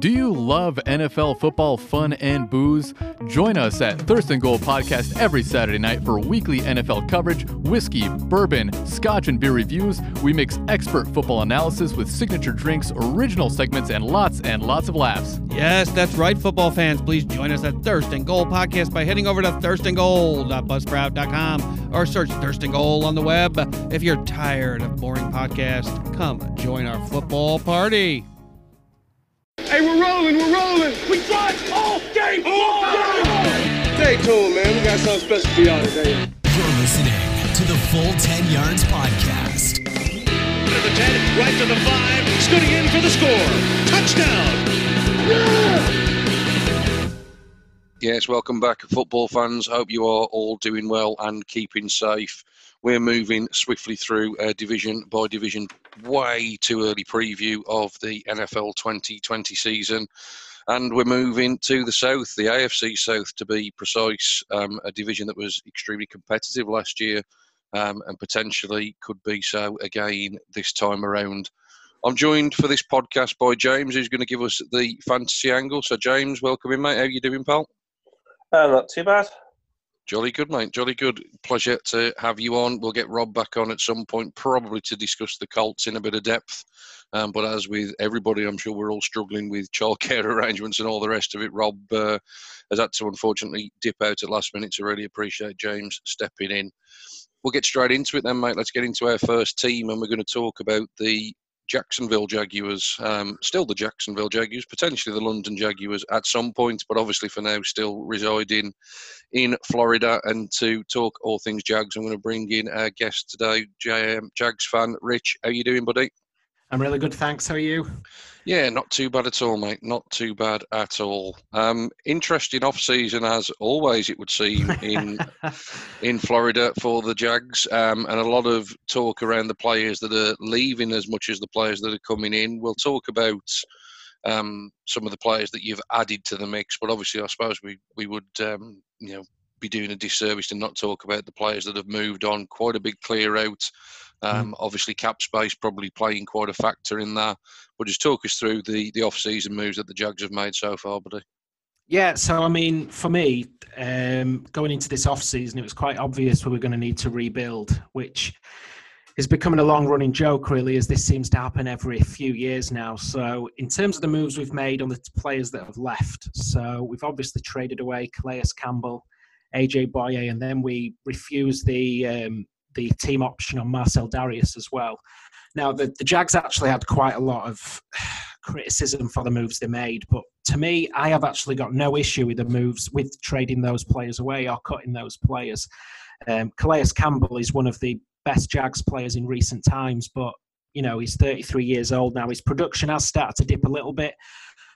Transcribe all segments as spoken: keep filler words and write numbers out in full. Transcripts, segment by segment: Do you love N F L football fun and booze? Join us at Thirst and Gold Podcast every Saturday night for weekly N F L coverage, whiskey, bourbon, scotch, and beer reviews. We mix expert football analysis with signature drinks, original segments, and lots and lots of laughs. Yes, that's right, football fans. Please join us at Thirst and Gold Podcast by heading over to thirst and gold dot buzzsprout dot com or search Thirst and Gold on the web. If you're tired of boring podcasts, come join our football party. Hey, we're rolling, we're rolling. We drive all game, all game. Stay tuned, man. We got something special for y'all today. You're listening to the Full ten Yards Podcast. To the ten, right to the five, scooting in for the score. Touchdown. Yeah. Yes, welcome back, football fans. Hope you are all doing well and keeping safe. We're moving swiftly through uh, division by division, way too early preview of the N F L twenty twenty season. And we're moving to the South, the A F C South to be precise, um, a division that was extremely competitive last year um, and potentially could be so again this time around. I'm joined for this podcast by James, who's going to give us the fantasy angle. So, James, welcome in, mate. How are you doing, pal? Uh, not too bad. Jolly good, mate. Jolly good. Pleasure to have you on. We'll get Rob back on at some point, probably to discuss the Colts in a bit of depth. Um, but as with everybody, I'm sure we're all struggling with childcare arrangements and all the rest of it. Rob uh, has had to, unfortunately, dip out at last minute, so really appreciate James stepping in. We'll get straight into it then, mate. Let's get into our first team, and we're going to talk about the Jacksonville Jaguars, um, still the Jacksonville Jaguars, potentially the London Jaguars at some point, but obviously for now still residing in Florida. And to talk all things Jags, I'm going to bring in our guest today, Jags fan Rich. How you doing, buddy? I'm really good, thanks. How are you? Yeah, not too bad at all, mate. Not too bad at all. Um, interesting off-season, as always, it would seem, in in Florida for the Jags, um, and a lot of talk around the players that are leaving as much as the players that are coming in. We'll talk about um, some of the players that you've added to the mix, but obviously, I suppose we, we would um, you know, be doing a disservice to not talk about the players that have moved on. Quite a big clear-out. Um, obviously, cap space probably playing quite a factor in that. But just talk us through the, the off-season moves that the Jags have made so far, buddy. Yeah, so, I mean, for me, um, going into this off-season, it was quite obvious we were going to need to rebuild, which is becoming a long-running joke, really, as this seems to happen every few years now. So, in terms of the moves we've made on the players that have left, so we've obviously traded away Calais Campbell, A J Boye, and then we refused the... Um, the team option on Marcel Darius as well. Now, the, the Jags actually had quite a lot of criticism for the moves they made, but to me, I have actually got no issue with the moves, with trading those players away or cutting those players. Um, Calais Campbell is one of the best Jags players in recent times, but, you know, he's thirty-three years old now. His production has started to dip a little bit.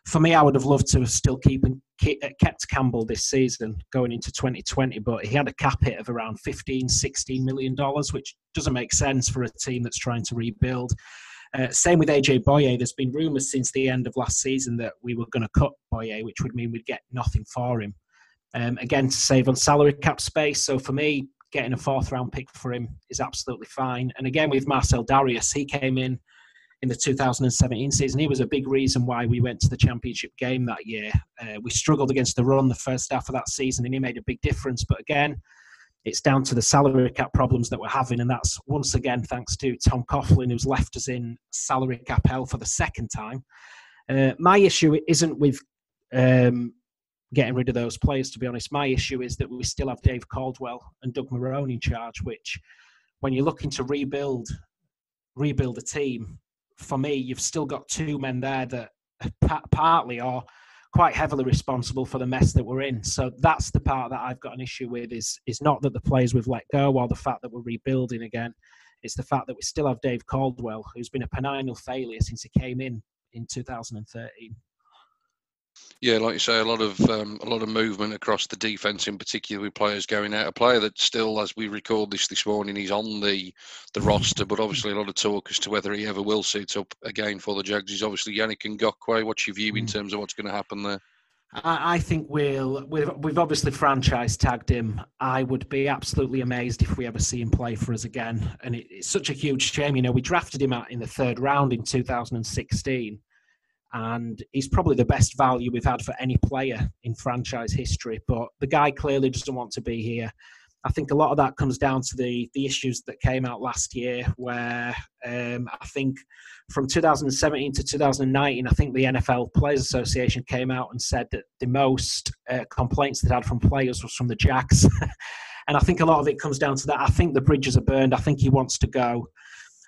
For me, I would have loved to have still keep, kept Campbell this season going into twenty twenty, but he had a cap hit of around fifteen, sixteen million dollars, which doesn't make sense for a team that's trying to rebuild. Uh, same with A J Boye. There's been rumours since the end of last season that we were going to cut Boye, which would mean we'd get nothing for him. Um, again, to save on salary cap space. So for me, getting a fourth-round pick for him is absolutely fine. And again, with Marcel Darius, he came in in the two thousand seventeen season. He was a big reason why we went to the championship game that year. Uh, we struggled against the run the first half of that season, and he made a big difference. But again, it's down to the salary cap problems that we're having, and that's once again thanks to Tom Coughlin, who's left us in salary cap hell for the second time. Uh, my issue isn't with um, getting rid of those players, to be honest. My issue is that we still have Dave Caldwell and Doug Marrone in charge, which, when you're looking to rebuild, rebuild a team, for me, you've still got two men there that partly are quite heavily responsible for the mess that we're in. So that's the part that I've got an issue with, is is not that the players we've let go or the fact that we're rebuilding again. It's the fact that we still have Dave Caldwell, who's been a perennial failure since he came in in two thousand thirteen. Yeah, like you say, a lot of um, a lot of movement across the defence, in particular with players going out. A player that still, as we record this this morning, he's on the the roster, but obviously a lot of talk as to whether he ever will sit up again for the Jags is obviously Yannick Ngokwe. What's your view in terms of what's going to happen there? I, I think we'll we've we've obviously franchise tagged him. I would be absolutely amazed if we ever see him play for us again, and it, it's such a huge shame. You know, we drafted him out in the third round in two thousand sixteen. and he's probably the best value we've had for any player in franchise history. But the guy clearly doesn't want to be here. I think a lot of that comes down to the the issues that came out last year, where um, I think from two thousand seventeen to two thousand nineteen, I think the N F L Players Association came out and said that the most uh, complaints they had from players was from the Jacks. And I think a lot of it comes down to that. I think the bridges are burned. I think he wants to go.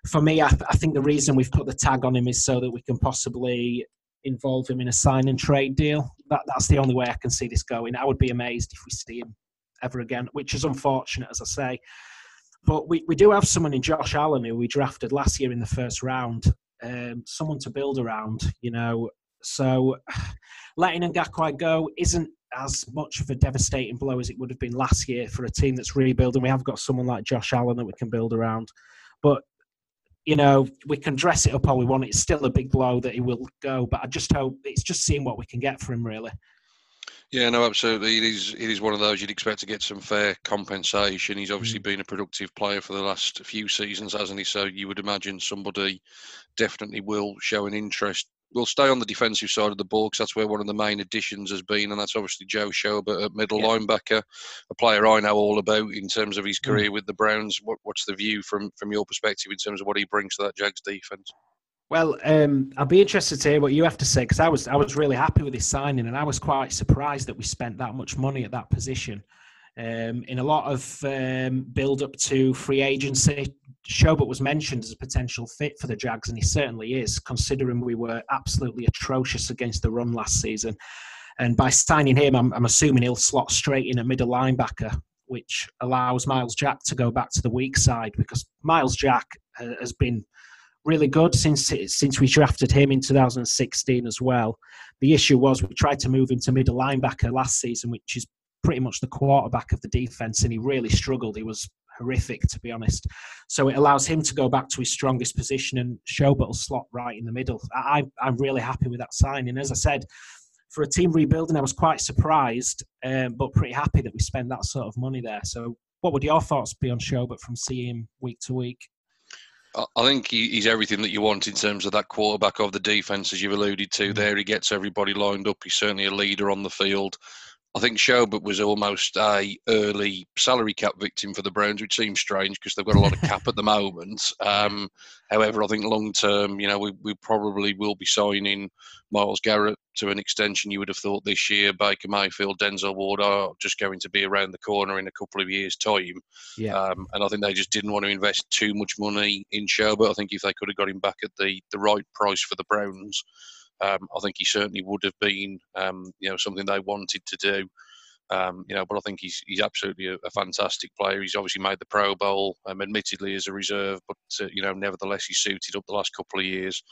For me, I, th- I think the reason we've put the tag on him is so that we can possibly involve him in a sign and trade deal. That, that's the only way I can see this going. I would be amazed if we see him ever again, which is unfortunate, as I say. But we, we do have someone in Josh Allen who we drafted last year in the first round, um, someone to build around, you know. So letting Ngakwe go isn't as much of a devastating blow as it would have been last year for a team that's rebuilding. We have got someone like Josh Allen that we can build around. But, you know, we can dress it up all we want. It's still a big blow that he will go, but I just hope it's just seeing what we can get for him, really. Yeah, no, absolutely. It is, it is one of those you'd expect to get some fair compensation. He's obviously been a productive player for the last few seasons, hasn't he? So you would imagine somebody definitely will show an interest. We'll stay on the defensive side of the ball because that's where one of the main additions has been, and that's obviously Joe Schobert at middle yeah. linebacker, a player I know all about in terms of his career mm. with the Browns. What, what's the view from, from your perspective in terms of what he brings to that Jags defence? Well, um, I'll be interested to hear what you have to say, because I was I was really happy with his signing, and I was quite surprised that we spent that much money at that position. Um, in a lot of um, build-up to free agency, Schobert was mentioned as a potential fit for the Jags, and he certainly is, considering we were absolutely atrocious against the run last season. And by signing him, I'm, I'm assuming he'll slot straight in a middle linebacker, which allows Myles Jack to go back to the weak side, because Myles Jack uh, has been really good since since we drafted him in two thousand sixteen as well. The issue was we tried to move him to middle linebacker last season, which is pretty much the quarterback of the defense, and he really struggled. He was horrific, to be honest. So it allows him to go back to his strongest position, and Schobert will slot right in the middle. I, I'm really happy with that signing. As I said, for a team rebuilding, I was quite surprised, um, but pretty happy that we spent that sort of money there. So what would your thoughts be on Schobert from seeing him week to week? I think he's everything that you want in terms of that quarterback of the defence, as you've alluded to there. He gets everybody lined up. He's certainly a leader on the field. I think Schobert was almost a early salary cap victim for the Browns, which seems strange because they've got a lot of cap at the moment. Um, however, I think long term, you know, we, we probably will be signing Myles Garrett to an extension. You would have thought this year, Baker Mayfield, Denzel Ward are just going to be around the corner in a couple of years' time. Yeah. Um, and I think they just didn't want to invest too much money in Schobert. I think if they could have got him back at the, the right price for the Browns, Um, I think he certainly would have been, um, you know, something they wanted to do. Um, you know, but I think he's he's absolutely a, a fantastic player. He's obviously made the Pro Bowl, um, admittedly as a reserve, but uh, you know, nevertheless, he's suited up the last couple of years.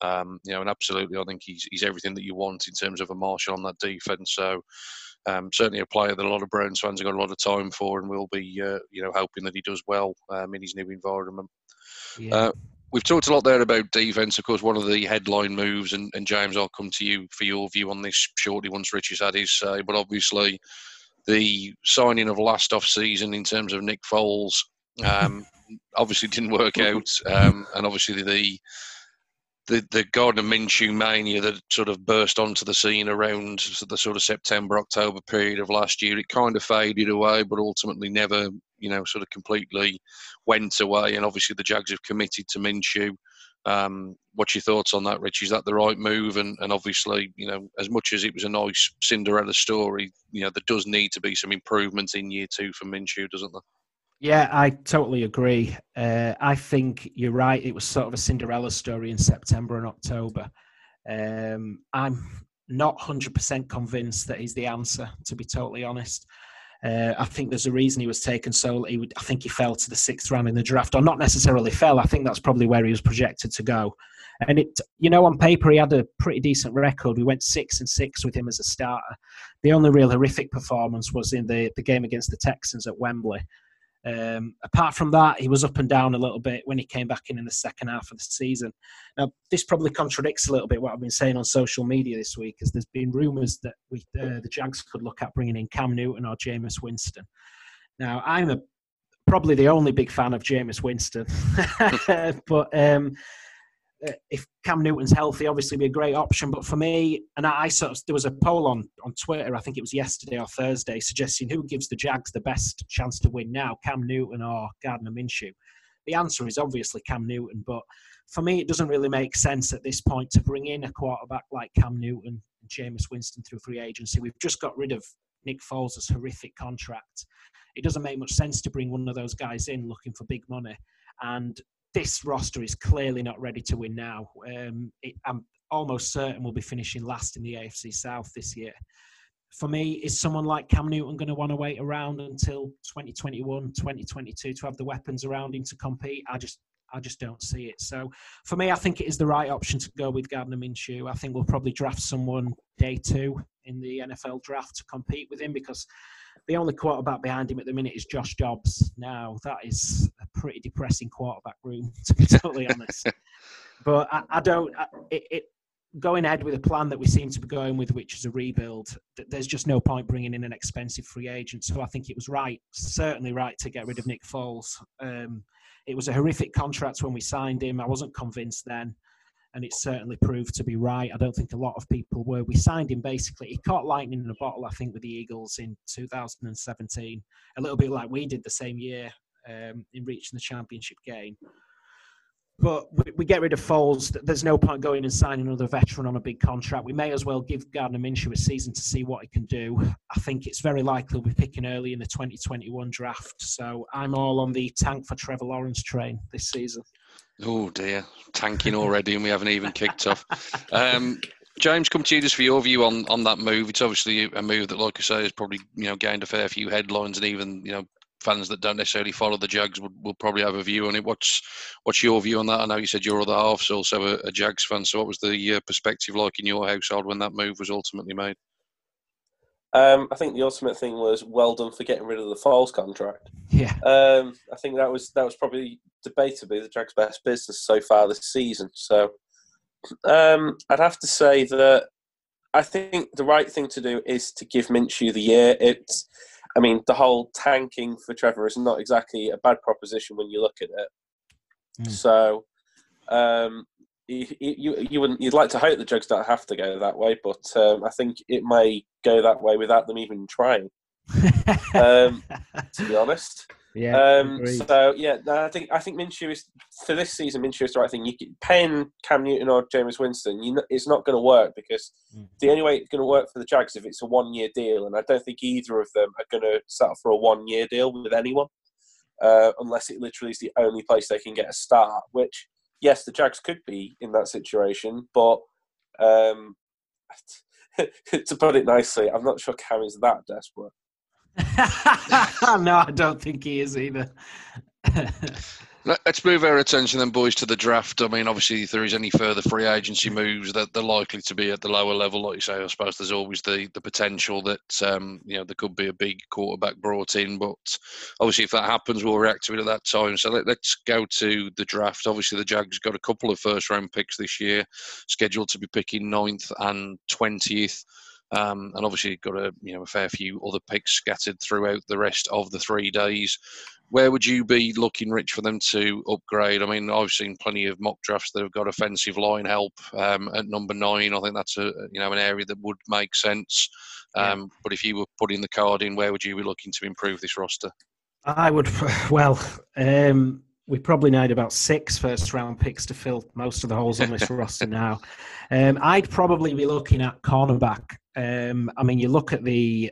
Um, you know, and absolutely, I think he's he's everything that you want in terms of a marshal on that defense. So um, certainly a player that a lot of Browns fans have got a lot of time for, and will be, uh, you know, hoping that he does well um, in his new environment. Yeah. Uh, We've talked a lot there about defence. Of course, one of the headline moves, and, and James, I'll come to you for your view on this shortly once Rich has had his say, but obviously the signing of last off-season in terms of Nick Foles um, obviously didn't work out, um, and obviously the the, the Gardner Minshew mania that sort of burst onto the scene around the sort of September, October period of last year, it kind of faded away, but ultimately never, you know, sort of completely went away, and obviously the Jags have committed to Minshew. Um, what's your thoughts on that, Rich? Is that the right move? And, and obviously, you know, as much as it was a nice Cinderella story, you know, there does need to be some improvement in year two for Minshew, doesn't there? Yeah, I totally agree. Uh, I think you're right. It was sort of a Cinderella story in September and October. Um, I'm not one hundred percent convinced that he's the answer, to be totally honest. Uh, I think there's a reason he was taken so. He would, I think he fell to the sixth round in the draft, or not necessarily fell. I think that's probably where he was projected to go. And it, you know, on paper he had a pretty decent record. We went six and six with him as a starter. The only real horrific performance was in the the game against the Texans at Wembley. Um, apart from that, he was up and down a little bit when he came back in in the second half of the season. Now, this probably contradicts a little bit what I've been saying on social media this week, as there's been rumours that we, uh, the Jags could look at bringing in Cam Newton or Jameis Winston. Now, I'm a, probably the only big fan of Jameis Winston, but um, if Cam Newton's healthy, obviously be a great option. But for me, and I, I sort of, there was a poll on, on Twitter, I think it was yesterday or Thursday, suggesting who gives the Jags the best chance to win now, Cam Newton or Gardner Minshew. The answer is obviously Cam Newton, but for me, it doesn't really make sense at this point to bring in a quarterback like Cam Newton and Jameis Winston through free agency. We've just got rid of Nick Foles' horrific contract. It doesn't make much sense to bring one of those guys in looking for big money. And this roster is clearly not ready to win now. Um, it, I'm almost certain we'll be finishing last in the A F C South this year. For me, is someone like Cam Newton going to want to wait around until twenty twenty-one, twenty twenty-two to have the weapons around him to compete? I just I just don't see it. So for me, I think it is the right option to go with Gardner Minshew. I think we'll probably draft someone day two in the N F L draft to compete with him, because the only quarterback behind him at the minute is Josh Dobbs. Now, that is a pretty depressing quarterback room, to be totally honest. But I, I don't... I, it, it, going ahead with a plan that we seem to be going with, which is a rebuild, there's just no point bringing in an expensive free agent. So I think it was right, certainly right, to get rid of Nick Foles. Um, it was a horrific contract when we signed him. I wasn't convinced then. And it certainly proved to be right. I don't think a lot of people were. We signed him basically. He caught lightning in a bottle, I think, with the Eagles in two thousand seventeen. A little bit like we did the same year um, in reaching the championship game. But we get rid of Foles. There's no point going and signing another veteran on a big contract. We may as well give Gardner Minshew a season to see what he can do. I think it's very likely we'll be picking early in the twenty twenty-one draft. So I'm all on the tank for Trevor Lawrence train this season. Oh dear, tanking already and we haven't even kicked off. Um, James, come to you just for your view on, on that move. It's obviously a move that, like I say, has probably, you know, gained a fair few headlines, and even, you know, fans that don't necessarily follow the Jags will, will probably have a view on it. What's what's your view on that? I know you said your other half's also a, a Jags fan, so what was the uh, perspective like in your household when that move was ultimately made? Um, I think the ultimate thing was, well done for getting rid of the Foles contract. Yeah. Um, I think that was that was probably debatably the Jags' best business so far this season. So um, I'd have to say that I think the right thing to do is to give Minshew the year. It's, I mean, the whole tanking for Trevor is not exactly a bad proposition when you look at it. Mm. So um, you, you you wouldn't you'd like to hope the Jags don't have to go that way, but um, I think it may go that way without them even trying. um, to be honest. Yeah. Um, so yeah, I think I think Minshew is, for this season, Minshew is the right thing. You can, paying Cam Newton or Jameis Winston, you know, it's not going to work, because mm. the only way it's going to work for the Jags is if it's a one-year deal, and I don't think either of them are going to settle for a one-year deal with anyone, uh, unless it literally is the only place they can get a start. Which, yes, the Jags could be in that situation, but um, to put it nicely, I'm not sure Cam is that desperate. No, I don't think he is either. Let's move our attention then, boys, to the draft. I mean, obviously, if there is any further free agency moves, that they're likely to be at the lower level. Like you say, I suppose there's always the, the potential that um, you know, there could be a big quarterback brought in. But obviously, if that happens, we'll react to it at that time. So let, let's go to the draft. Obviously, the Jags got a couple of first-round picks this year, scheduled to be picking ninth and twentieth. Um, and obviously got a you know a fair few other picks scattered throughout the rest of the three days. Where would you be looking, Rich, for them to upgrade? I mean, I've seen plenty of mock drafts that have got offensive line help um, at number nine. I think that's a you know an area that would make sense. Um, yeah. But if you were putting the card in, where would you be looking to improve this roster? I would. Well, um, we probably need about six first-round picks to fill most of the holes on this roster now. Um, I'd probably be looking at cornerback. Um, I mean, you look at the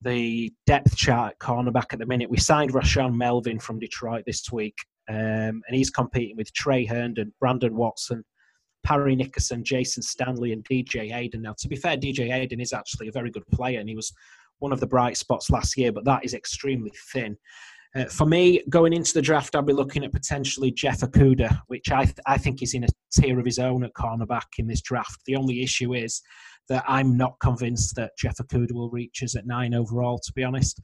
the depth chart at cornerback at the minute. We signed Rashawn Melvin from Detroit this week, um, and he's competing with Trey Herndon, Brandon Watson, Parry Nickerson, Jason Stanley, and D J Hayden. Now, to be fair, D J Hayden is actually a very good player, and he was one of the bright spots last year, but that is extremely thin. Uh, for me, going into the draft, I'll be looking at potentially Jeff Okudah, which I, th- I think is in a tier of his own at cornerback in this draft. The only issue is that I'm not convinced that Jeff Okudah will reach us at nine overall, to be honest.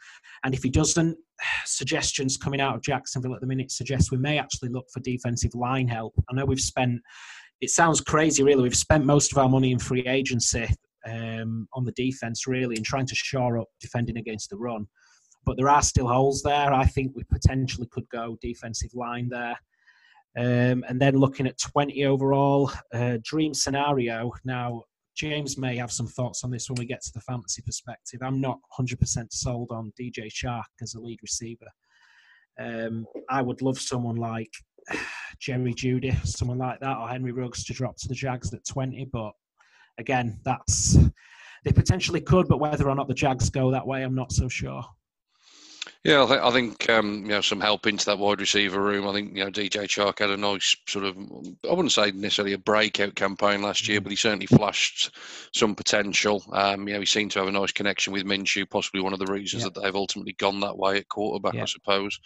And if he doesn't, suggestions coming out of Jacksonville at the minute suggest we may actually look for defensive line help. I know we've spent, it sounds crazy really, we've spent most of our money in free agency um, on the defense really, and trying to shore up defending against the run. But there are still holes there. I think we potentially could go defensive line there. Um, and then looking at twenty overall, uh, dream scenario. Now, James may have some thoughts on this when we get to the fantasy perspective. I'm not one hundred percent sold on D J Chark as a lead receiver. Um, I would love someone like Jerry Jeudy, someone like that, or Henry Ruggs to drop to the Jags at twenty. But again, that's they potentially could, but whether or not the Jags go that way, I'm not so sure. Yeah, I, th- I think um, you know, some help into that wide receiver room. I think, you know, D J Chark had a nice sort of, I wouldn't say necessarily a breakout campaign last year, but he certainly flashed some potential. Um, you know, he seemed to have a nice connection with Minshew, possibly one of the reasons yeah. that they've ultimately gone that way at quarterback, yeah. I suppose.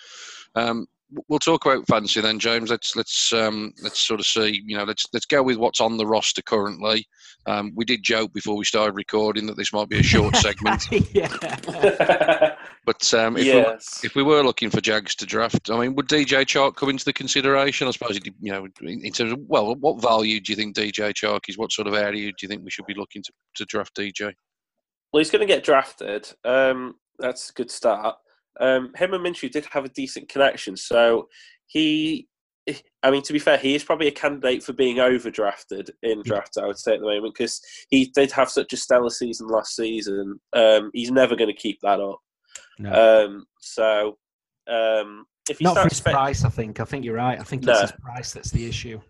Um, We'll talk about fantasy then, James. Let's let's um, let's sort of see. You know, let's let's go with what's on the roster currently. Um, we did joke before we started recording that this might be a short segment. yeah. But um, if, yes. we, if we were looking for Jags to draft, I mean, would D J Chark come into the consideration? I suppose it, you know, in terms of well, what value do you think D J Chark is? What sort of area do you think we should be looking to, to draft D J? Well, he's going to get drafted. Um, that's a good start. Um, him and Minshew did have a decent connection, so he, I mean, to be fair, he is probably a candidate for being overdrafted in draft, I would say, at the moment, because he did have such a stellar season last season. Um, he's never going to keep that up. No. Um, so, um, if you Not start for his spe- price, I think. I think you're right. I think no. it's his price that's the issue.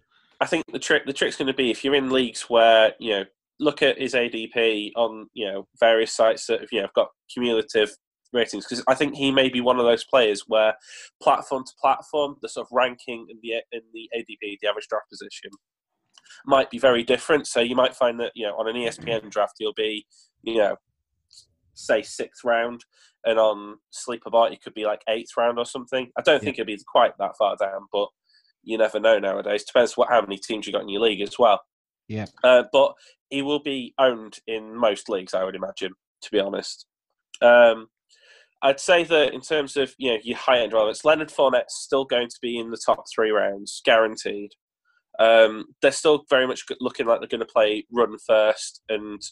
I think the trick, the trick's going to be if you're in leagues where, you know, look at his A D P on, you know, various sites that have, you know, have got cumulative ratings, because I think he may be one of those players where platform to platform, the sort of ranking in the in the A D P, the average draft position, might be very different. So you might find that, you know, on an E S P N draft he'll be, you know, say sixth round, and on Sleeper Bite it could be like eighth round or something. I don't yeah. think it'll be quite that far down, but you never know nowadays. Depends what how many teams you got in your league as well. Yeah. Uh, but he will be owned in most leagues, I would imagine. To be honest. Um, I'd say that in terms of, you know, your high-end relevance, Leonard Fournette's still going to be in the top three rounds, guaranteed. Um, they're still very much looking like they're going to play run first and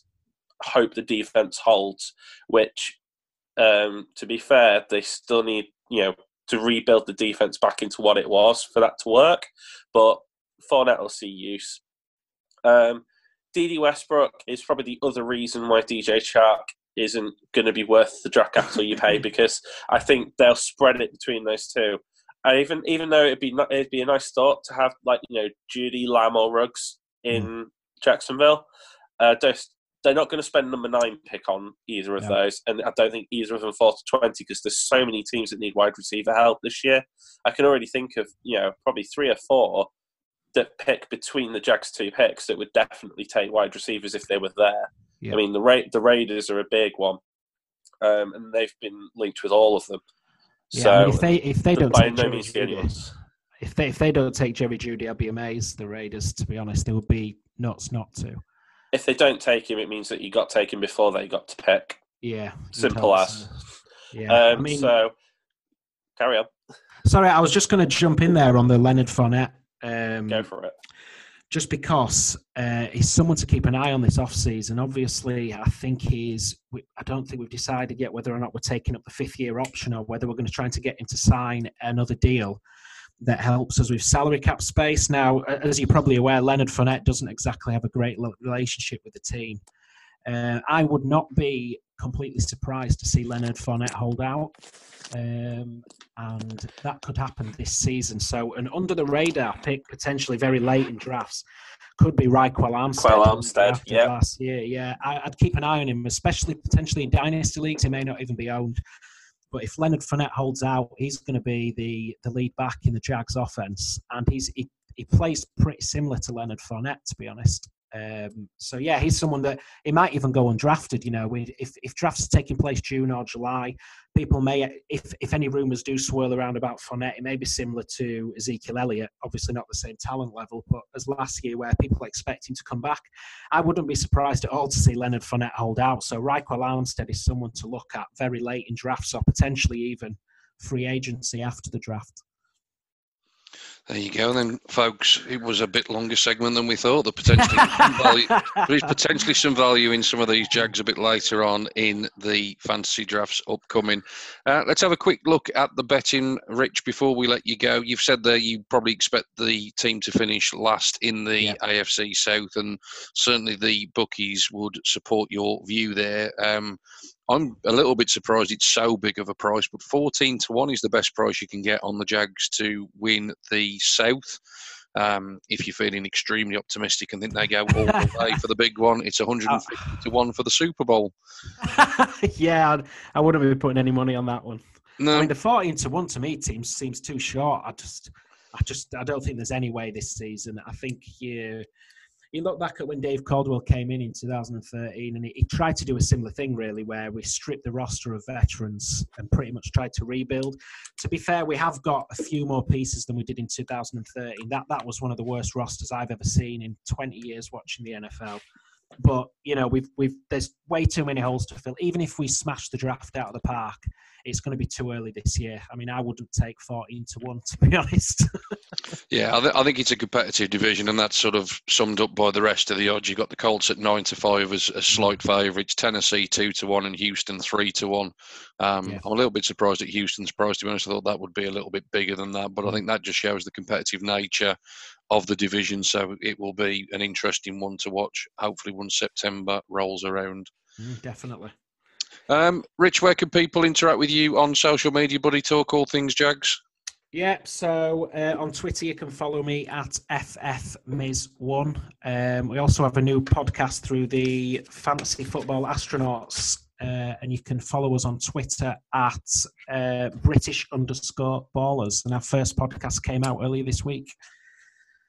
hope the defense holds, which, um, to be fair, they still need, you know, to rebuild the defense back into what it was for that to work. But Fournette will see use. Um, D D Westbrook is probably the other reason why D J Chark isn't going to be worth the draft capital you pay, because I think they'll spread it between those two. And even even though it'd be not, it'd be a nice thought to have, like, you know, Jeudy, Lamb or Ruggs in mm. Jacksonville. Uh, they're not going to spend number nine pick on either of yeah. those, and I don't think either of them fall to twenty because there's so many teams that need wide receiver help this year. I can already think of, you know, probably three or four that pick between the Jags two picks that would definitely take wide receivers if they were there. Yeah. I mean, the Ra- the Raiders are a big one, um, and they've been linked with all of them. Yeah, so I mean, if they if they don't take Jerry Jeudy, if they if they don't take Jerry Jeudy, I'd be amazed. The Raiders, to be honest, they would be nuts not to. If they don't take him, it means that you got taken before they got to pick. Yeah, simple as. So. Yeah, um, I mean, so carry on. Sorry, I was just going to jump in there on the Leonard Fournette. Um, Go for it. Just because uh, he's someone to keep an eye on this off-season. Obviously, I think he's... We, I don't think we've decided yet whether or not we're taking up the fifth-year option or whether we're going to try to get him to sign another deal that helps us with salary cap space. Now, as you're probably aware, Leonard Fournette doesn't exactly have a great relationship with the team. Uh, I would not be completely surprised to see Leonard Fournette hold out. Um, and that could happen this season. So an under-the-radar pick, potentially very late in drafts, could be Raekwon Armstead. Armstead yeah. Last year, yeah. I, I'd keep an eye on him, especially potentially in dynasty leagues. He may not even be owned. But if Leonard Fournette holds out, he's going to be the, the lead back in the Jags offense. And he's he, he plays pretty similar to Leonard Fournette, to be honest. Um, so yeah, he's someone that he might even go undrafted. You know, if if drafts are taking place June or July, people may, if if any rumours do swirl around about Fournette, it may be similar to Ezekiel Elliott. Obviously, not the same talent level, but as last year, where people expect him to come back, I wouldn't be surprised at all to see Leonard Fournette hold out. So Raekwon Armstead is someone to look at very late in drafts, or potentially even free agency after the draft. There you go then, folks. It was a bit longer segment than we thought. There potentially some value, there is potentially some value in some of these Jags a bit later on in the fantasy drafts upcoming. Uh, let's have a quick look at the betting, Rich, before we let you go. You've said there you probably expect the team to finish last in the yep. A F C South, and certainly the bookies would support your view there. Um, I'm a little bit surprised it's so big of a price, but fourteen to one is the best price you can get on the Jags to win the South. Um, if you're feeling extremely optimistic and think they go all the way for the big one, it's one hundred fifty to one for the Super Bowl. yeah, I'd, I wouldn't be putting any money on that one. No. I mean, the fourteen to one to me seems, seems too short. I just, I just, I don't think there's any way this season. I think you... You look back at when Dave Caldwell came in in two thousand thirteen, and he, he tried to do a similar thing, really, where we stripped the roster of veterans and pretty much tried to rebuild. To be fair, we have got a few more pieces than we did in two thousand thirteen. That that was one of the worst rosters I've ever seen in twenty years watching the N F L. But, you know, we've we've there's way too many holes to fill. Even if we smash the draft out of the park, it's going to be too early this year. I mean, I wouldn't take fourteen to one, to be honest. yeah, I, th- I think it's a competitive division, and that's sort of summed up by the rest of the odds. You've got the Colts at nine to five as a slight favourites, Tennessee two to one, and Houston three to one. Um, yeah. I'm a little bit surprised at Houston's price, to be honest. I thought that would be a little bit bigger than that, but I think that just shows the competitive nature of the division, so it will be an interesting one to watch, hopefully, once September rolls around. Mm, definitely. Um, Rich, where can people interact with you on social media, buddy? Talk all things Jags. Yeah, so uh, on Twitter you can follow me at F F Miz one. Um, we also have a new podcast through the Fantasy Football Astronauts, uh, and you can follow us on Twitter at uh, British underscore ballers. And our first podcast came out earlier this week.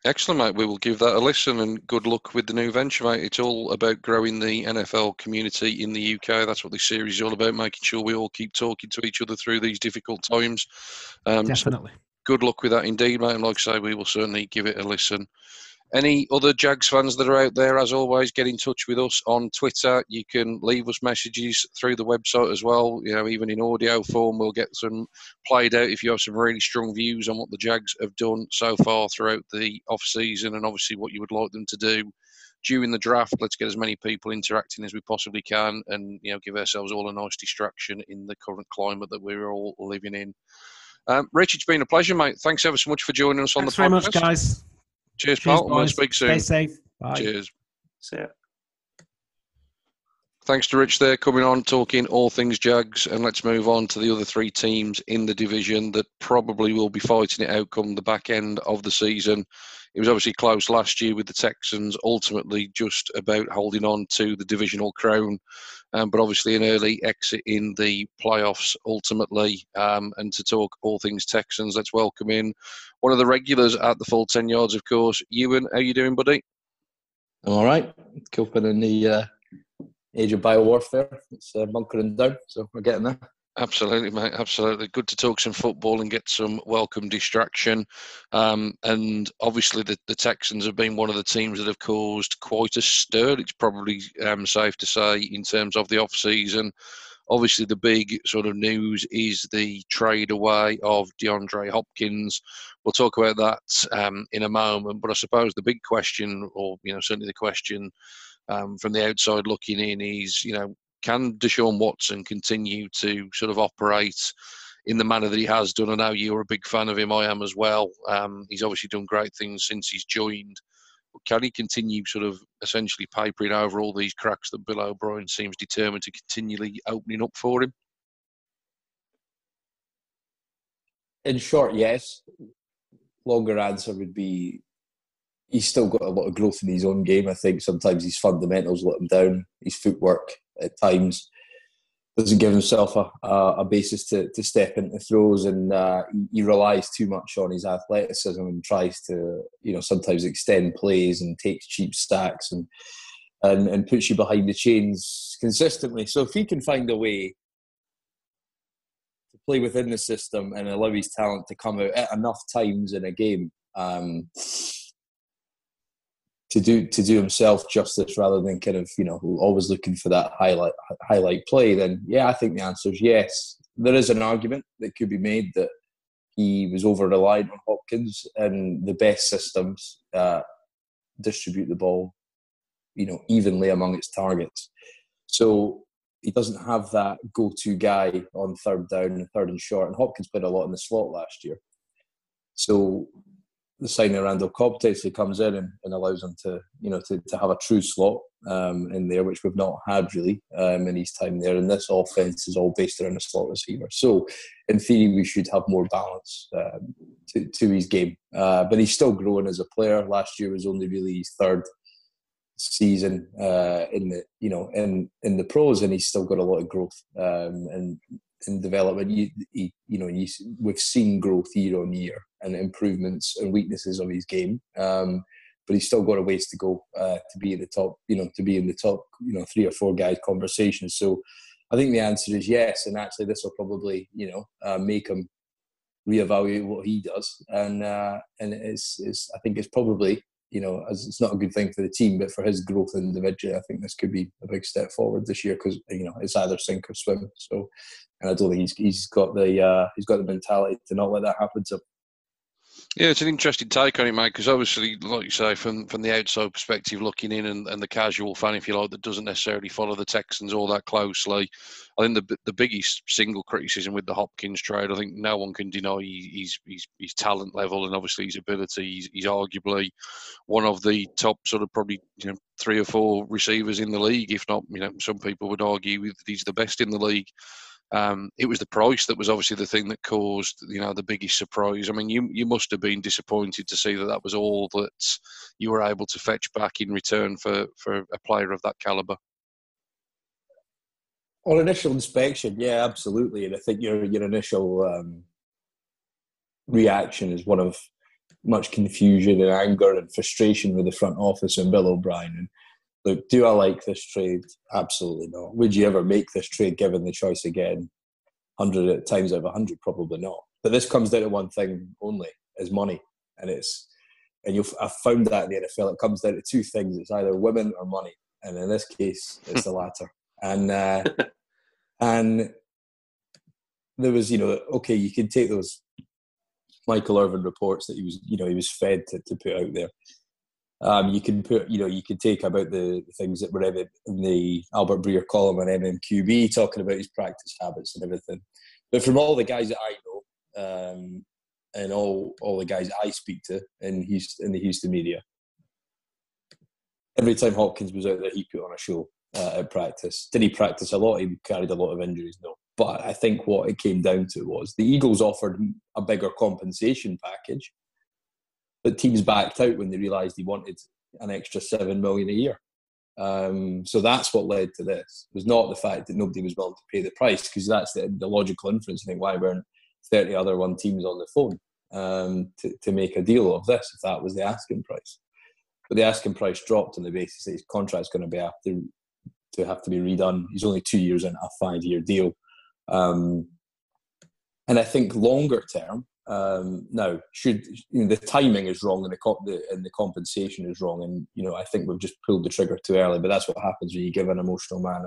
Excellent, mate. We will give that a listen, and good luck with the new venture, mate. It's all about growing the N F L community in the U K. That's what this series is all about, making sure we all keep talking to each other through these difficult times. Um, Definitely. So good luck with that indeed, mate. And like I say, we will certainly give it a listen. Any other Jags fans that are out there, as always, get in touch with us on Twitter. You can leave us messages through the website as well. You know, even in audio form, we'll get some played out if you have some really strong views on what the Jags have done so far throughout the off-season, and obviously what you would like them to do during the draft. Let's get as many people interacting as we possibly can, and, you know, give ourselves all a nice distraction in the current climate that we're all living in. Um, Rich, it's been a pleasure, mate. Thanks ever so much for joining us on Thanks the podcast. Thanks very much, guys. Cheers, Cheers Paul. We'll speak soon. Stay safe. Bye. Cheers. See ya. Thanks to Rich there, coming on, talking all things Jags. And let's move on to the other three teams in the division that probably will be fighting it out come the back end of the season. It was obviously close last year with the Texans, ultimately just about holding on to the divisional crown. Um, but obviously an early exit in the playoffs ultimately. Um, and to talk all things Texans, let's welcome in one of the regulars at the Full ten Yards, of course. Ewan, how you doing, buddy? I'm all right. Coping in the uh, age of biowarfare. It's uh, bunkering down, so we're getting there. Absolutely, mate. Absolutely. Good to talk some football and get some welcome distraction. Um, and obviously the, the Texans have been one of the teams that have caused quite a stir, it's probably um, safe to say, in terms of the off-season. Obviously, the big sort of news is the trade away of DeAndre Hopkins. We'll talk about that um, in a moment. But I suppose the big question, or, you know, certainly the question um, from the outside looking in is, you know, can Deshaun Watson continue to sort of operate in the manner that he has done? I know you're a big fan of him. I am as well. Um, he's obviously done great things since he's joined. But can he continue sort of essentially papering over all these cracks that Bill O'Brien seems determined to continually opening up for him? In short, yes. Longer answer would be he's still got a lot of growth in his own game. I think sometimes his fundamentals let him down, his footwork at times doesn't give himself a, a basis to, to step into throws, and uh, he relies too much on his athleticism and tries to, you know, sometimes extend plays and takes cheap stacks and and, and puts you behind the chains consistently. So if he can find a way to play within the system and allow his talent to come out at enough times in a game, um, to do to do himself justice rather than kind of, you know, always looking for that highlight highlight play, then yeah, I think the answer is yes. There is an argument that could be made that he was over-reliant on Hopkins, and the best systems uh, distribute the ball, you know, evenly among its targets. So he doesn't have that go-to guy on third down and third and short, and Hopkins played a lot in the slot last year. So the signing of Randall Cobb basically comes in and, and allows him to, you know, to, to have a true slot um, in there, which we've not had really um, in his time there. And this offense is all based around a slot receiver. So in theory, we should have more balance um, to, to his game. Uh, but he's still growing as a player. Last year was only really his third season uh, in the, you know, in, in the pros, and he's still got a lot of growth um, and in development. You, you, you know, you, we've seen growth year on year and improvements and weaknesses of his game, um, but he's still got a ways to go uh, to be in the top, you know, to be in the top, you know, three or four guys conversations. So I think the answer is yes, and actually this will probably, you know, uh, make him reevaluate what he does, and uh, and it's it's I think it's probably, you know, as it's not a good thing for the team, but for his growth individually, I think this could be a big step forward this year, because, you know, it's either sink or swim. So, and I don't think he's he's got the uh, he's got the mentality to not let that happen to him. Yeah, it's an interesting take on it, mate, because obviously, like you say, from, from the outside perspective, looking in, and, and the casual fan, if you like, that doesn't necessarily follow the Texans all that closely, I think the the biggest single criticism with the Hopkins trade, I think no one can deny his his, his talent level and obviously his ability. He's, he's arguably one of the top sort of probably, you know, three or four receivers in the league, if not, you know, some people would argue that he's the best in the league. Um, it was the price that was obviously the thing that caused, you know, the biggest surprise. I mean, you you must have been disappointed to see that that was all that you were able to fetch back in return for, for a player of that calibre. On initial inspection, yeah, absolutely. And I think your your initial um, reaction is one of much confusion and anger and frustration with the front office and Bill O'Brien. And look, do I like this trade? Absolutely not. Would you ever make this trade given the choice again? one hundred times out of one hundred, probably not. But this comes down to one thing only, is money. And it's, and you've, I found that in the N F L, it comes down to two things. It's either women or money. And in this case, it's the latter. And uh, and there was, you know, okay, you can take those Michael Irvin reports that he was, you know, he was fed to, to put out there. Um, you can put, you know, you can take about the things that were in the Albert Breer column on M M Q B, talking about his practice habits and everything. But from all the guys that I know, um, and all all the guys I speak to in Houston, in the Houston media, every time Hopkins was out there, he put on a show uh, at practice. Did he practice a lot? He carried a lot of injuries, no. But I think what it came down to was the Eagles offered a bigger compensation package, but teams backed out when they realised he wanted an extra seven million dollars a year. Um, so that's what led to this. It was not the fact that nobody was willing to pay the price, because that's the, the logical inference. I think why weren't thirty other one teams on the phone um, to, to make a deal of this, if that was the asking price. But the asking price dropped on the basis that his contract's going to be have to, to have to be redone. He's only two years into a five-year deal. Um, and I think longer term, Um, now, should you know, the timing is wrong and the, co- the and the compensation is wrong, and you know I think we've just pulled the trigger too early. But that's what happens when you give an emotional man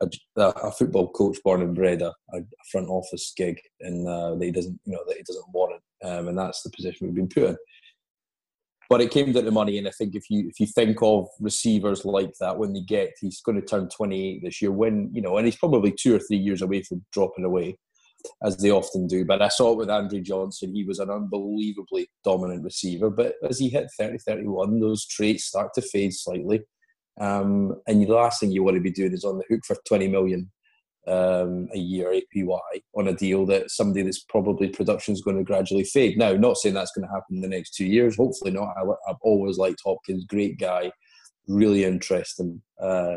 a, a, a football coach born and bred a, a front office gig, and uh, that he doesn't you know that he doesn't want it, um, and that's the position we've been put in. But it came down to money, and I think if you if you think of receivers like that, when they get, he's going to turn twenty-eight this year. When you know, and he's probably two or three years away from dropping away, as they often do. But I saw it with Andre Johnson. He was an unbelievably dominant receiver. But as he hit thirty, thirty-one, those traits start to fade slightly. Um, and the last thing you want to be doing is on the hook for twenty million dollars um, a year A P Y on a deal that somebody that's probably production is going to gradually fade. Now, not saying that's going to happen in the next two years. Hopefully not. I, I've always liked Hopkins. Great guy. Really interesting uh,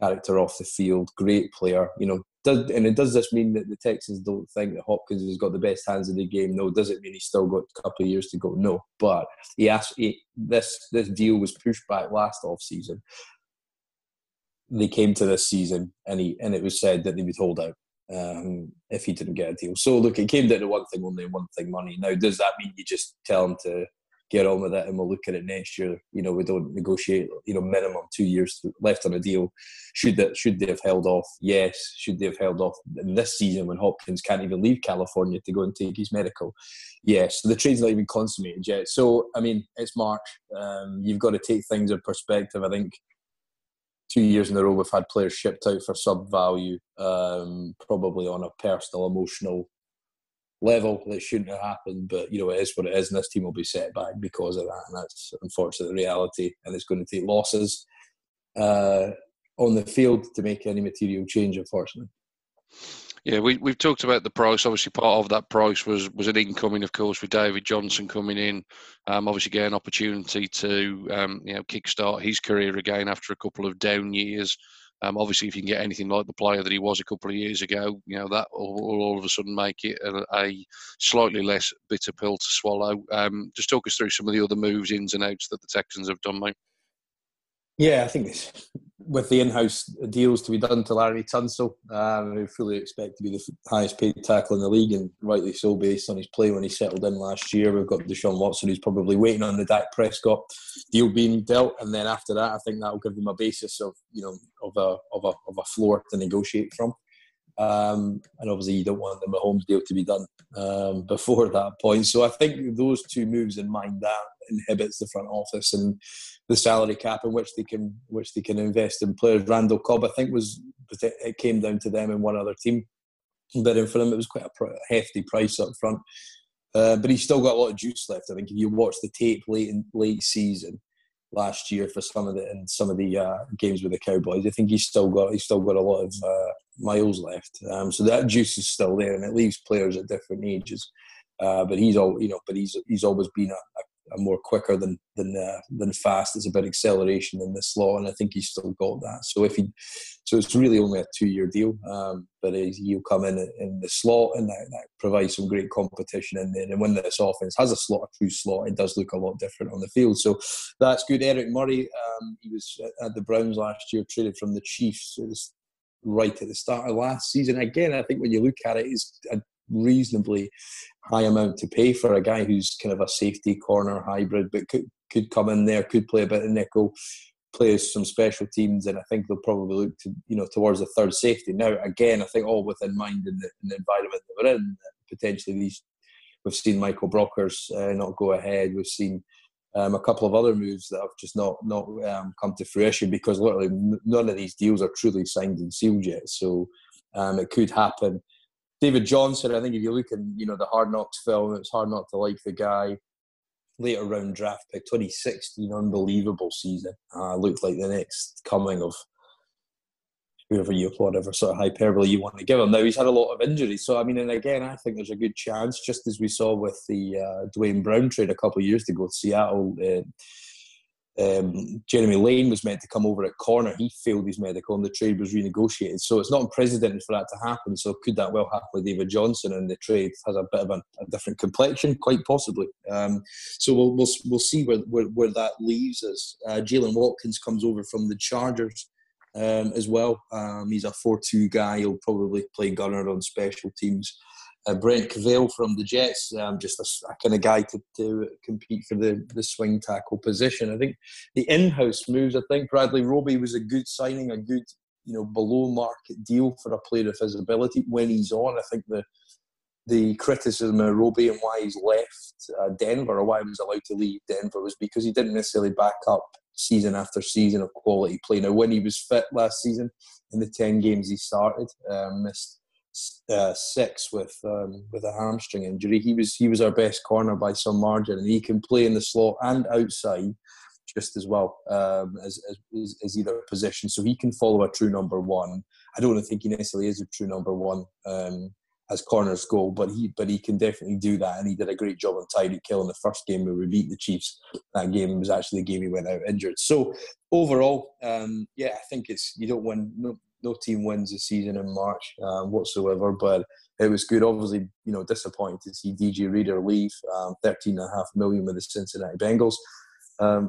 character off the field. Great player. You know, Does, and it, does this mean that the Texans don't think that Hopkins has got the best hands in the game? No. Does it mean he's still got a couple of years to go? No. But he asked, he, this this deal was pushed back last off-season. They came to this season, and he and it was said that they would hold out um, if he didn't get a deal. So, look, it came down to one thing only, one thing, money. Now, does that mean you just tell him to get on with it, and we'll look at it next year. You know, we don't negotiate, you know, minimum two years left on a deal. Should that should they have held off? Yes. Should they have held off in this season when Hopkins can't even leave California to go and take his medical? Yes. So the trade's not even consummated yet. So, I mean, it's March. Um, you've got to take things in perspective. I think two years in a row we've had players shipped out for sub-value, um, probably on a personal, emotional level that shouldn't have happened, but you know, it is what it is, and this team will be set back because of that, and that's unfortunately the reality, and it's going to take losses uh, on the field to make any material change, unfortunately. Yeah, we, we've talked about the price. Obviously, part of that price was was an incoming, of course, with David Johnson coming in. Um, obviously, getting an opportunity to um, you know, kickstart his career again after a couple of down years. Um, obviously, if you can get anything like the player that he was a couple of years ago, you know, that will, will all of a sudden make it a, a slightly less bitter pill to swallow. Um, just talk us through some of the other moves, ins and outs, that the Texans have done, mate. Yeah, I think it's, with the in-house deals to be done to Larry Tunsil, um, who fully expect to be the highest-paid tackle in the league, and rightly so based on his play when he settled in last year. We've got Deshaun Watson, who's probably waiting on the Dak Prescott deal being dealt, and then after that, I think that will give them a basis of, you know, of a of a of a floor to negotiate from. Um, and obviously, you don't want the Mahomes deal to be done um, before that point. So I think those two moves in mind, that inhibits the front office and the salary cap in which they can which they can invest in players. Randall Cobb, I think, was it came down to them and one other team bidding for him. It was quite a hefty price up front, uh, but he's still got a lot of juice left. I think if you watch the tape late in late season last year for some of the in some of the uh, games with the Cowboys, I think he's still got he's still got a lot of uh, miles left. Um, so that juice is still there, and it leaves players at different ages. Uh, but he's all you know. But he's he's always been a, a more quicker than than uh, than fast. It's about acceleration in this law, and I think he's still got that. So if he, so it's really only a two-year deal, um, but he'll come in in the slot, and that, that provides some great competition. And then when this offense has a slot, a true slot, it does look a lot different on the field. So that's good. Eric Murray, um, he was at the Browns last year, traded from the Chiefs. It was right at the start of last season. Again, I think when you look at it, it's a reasonably high amount to pay for a guy who's kind of a safety corner hybrid, but could could come in there, could play a bit of nickel, play some special teams, and I think they'll probably look to you know towards the third safety. Now, again, I think all within mind in the, in the environment that we're in. Potentially, these we've seen Michael Brockers uh, not go ahead. We've seen um, a couple of other moves that have just not not um, come to fruition because literally none of these deals are truly signed and sealed yet. So um, it could happen. David Johnson, I think if you look in, you know, the Hard Knocks film, it's hard not to like the guy. Later round draft pick, twenty sixteen, unbelievable season. Uh, looked like the next coming of whoever you, whatever sort of hyperbole you want to give him. Now, he's had a lot of injuries. So, I mean, and again, I think there's a good chance, just as we saw with the uh, Dwayne Brown trade a couple of years ago with Seattle, uh, Um, Jeremy Lane was meant to come over at corner. He failed his medical and the trade was renegotiated. So it's not unprecedented for that to happen. So could that well happen with David Johnson, and the trade has a bit of a, a different complexion? Quite possibly. Um, so we'll, we'll we'll see where where, where that leaves us. Uh, Jalen Watkins comes over from the Chargers um, as well. Um, he's a four two guy. He'll probably play gunner on special teams. Uh, Brent Cavell from the Jets, um, just a, a kind of guy to, to compete for the, the swing tackle position. I think the in-house moves, I think Bradlee Roby was a good signing, a good, you know, below-market deal for a player of his ability when he's on. I think the the criticism of Roby and why he's left uh, Denver, or why he was allowed to leave Denver, was because he didn't necessarily back up season after season of quality play. Now, when he was fit last season, in the ten games he started, uh, missed Uh, six with um, with a hamstring injury. He was he was our best corner by some margin, and he can play in the slot and outside just as well um, as, as as either position. So he can follow a true number one. I don't think he necessarily is a true number one um, as corners go, but he but he can definitely do that. And he did a great job on Tyreek Hill in the first game where we beat the Chiefs. That game was actually the game he went out injured. So overall, um, yeah, I think it's you don't win. No, No team wins the season in March um, whatsoever, but it was good. Obviously, you know, disappointed to see D J Reader leave, um, thirteen point five million dollars with the Cincinnati Bengals. Um,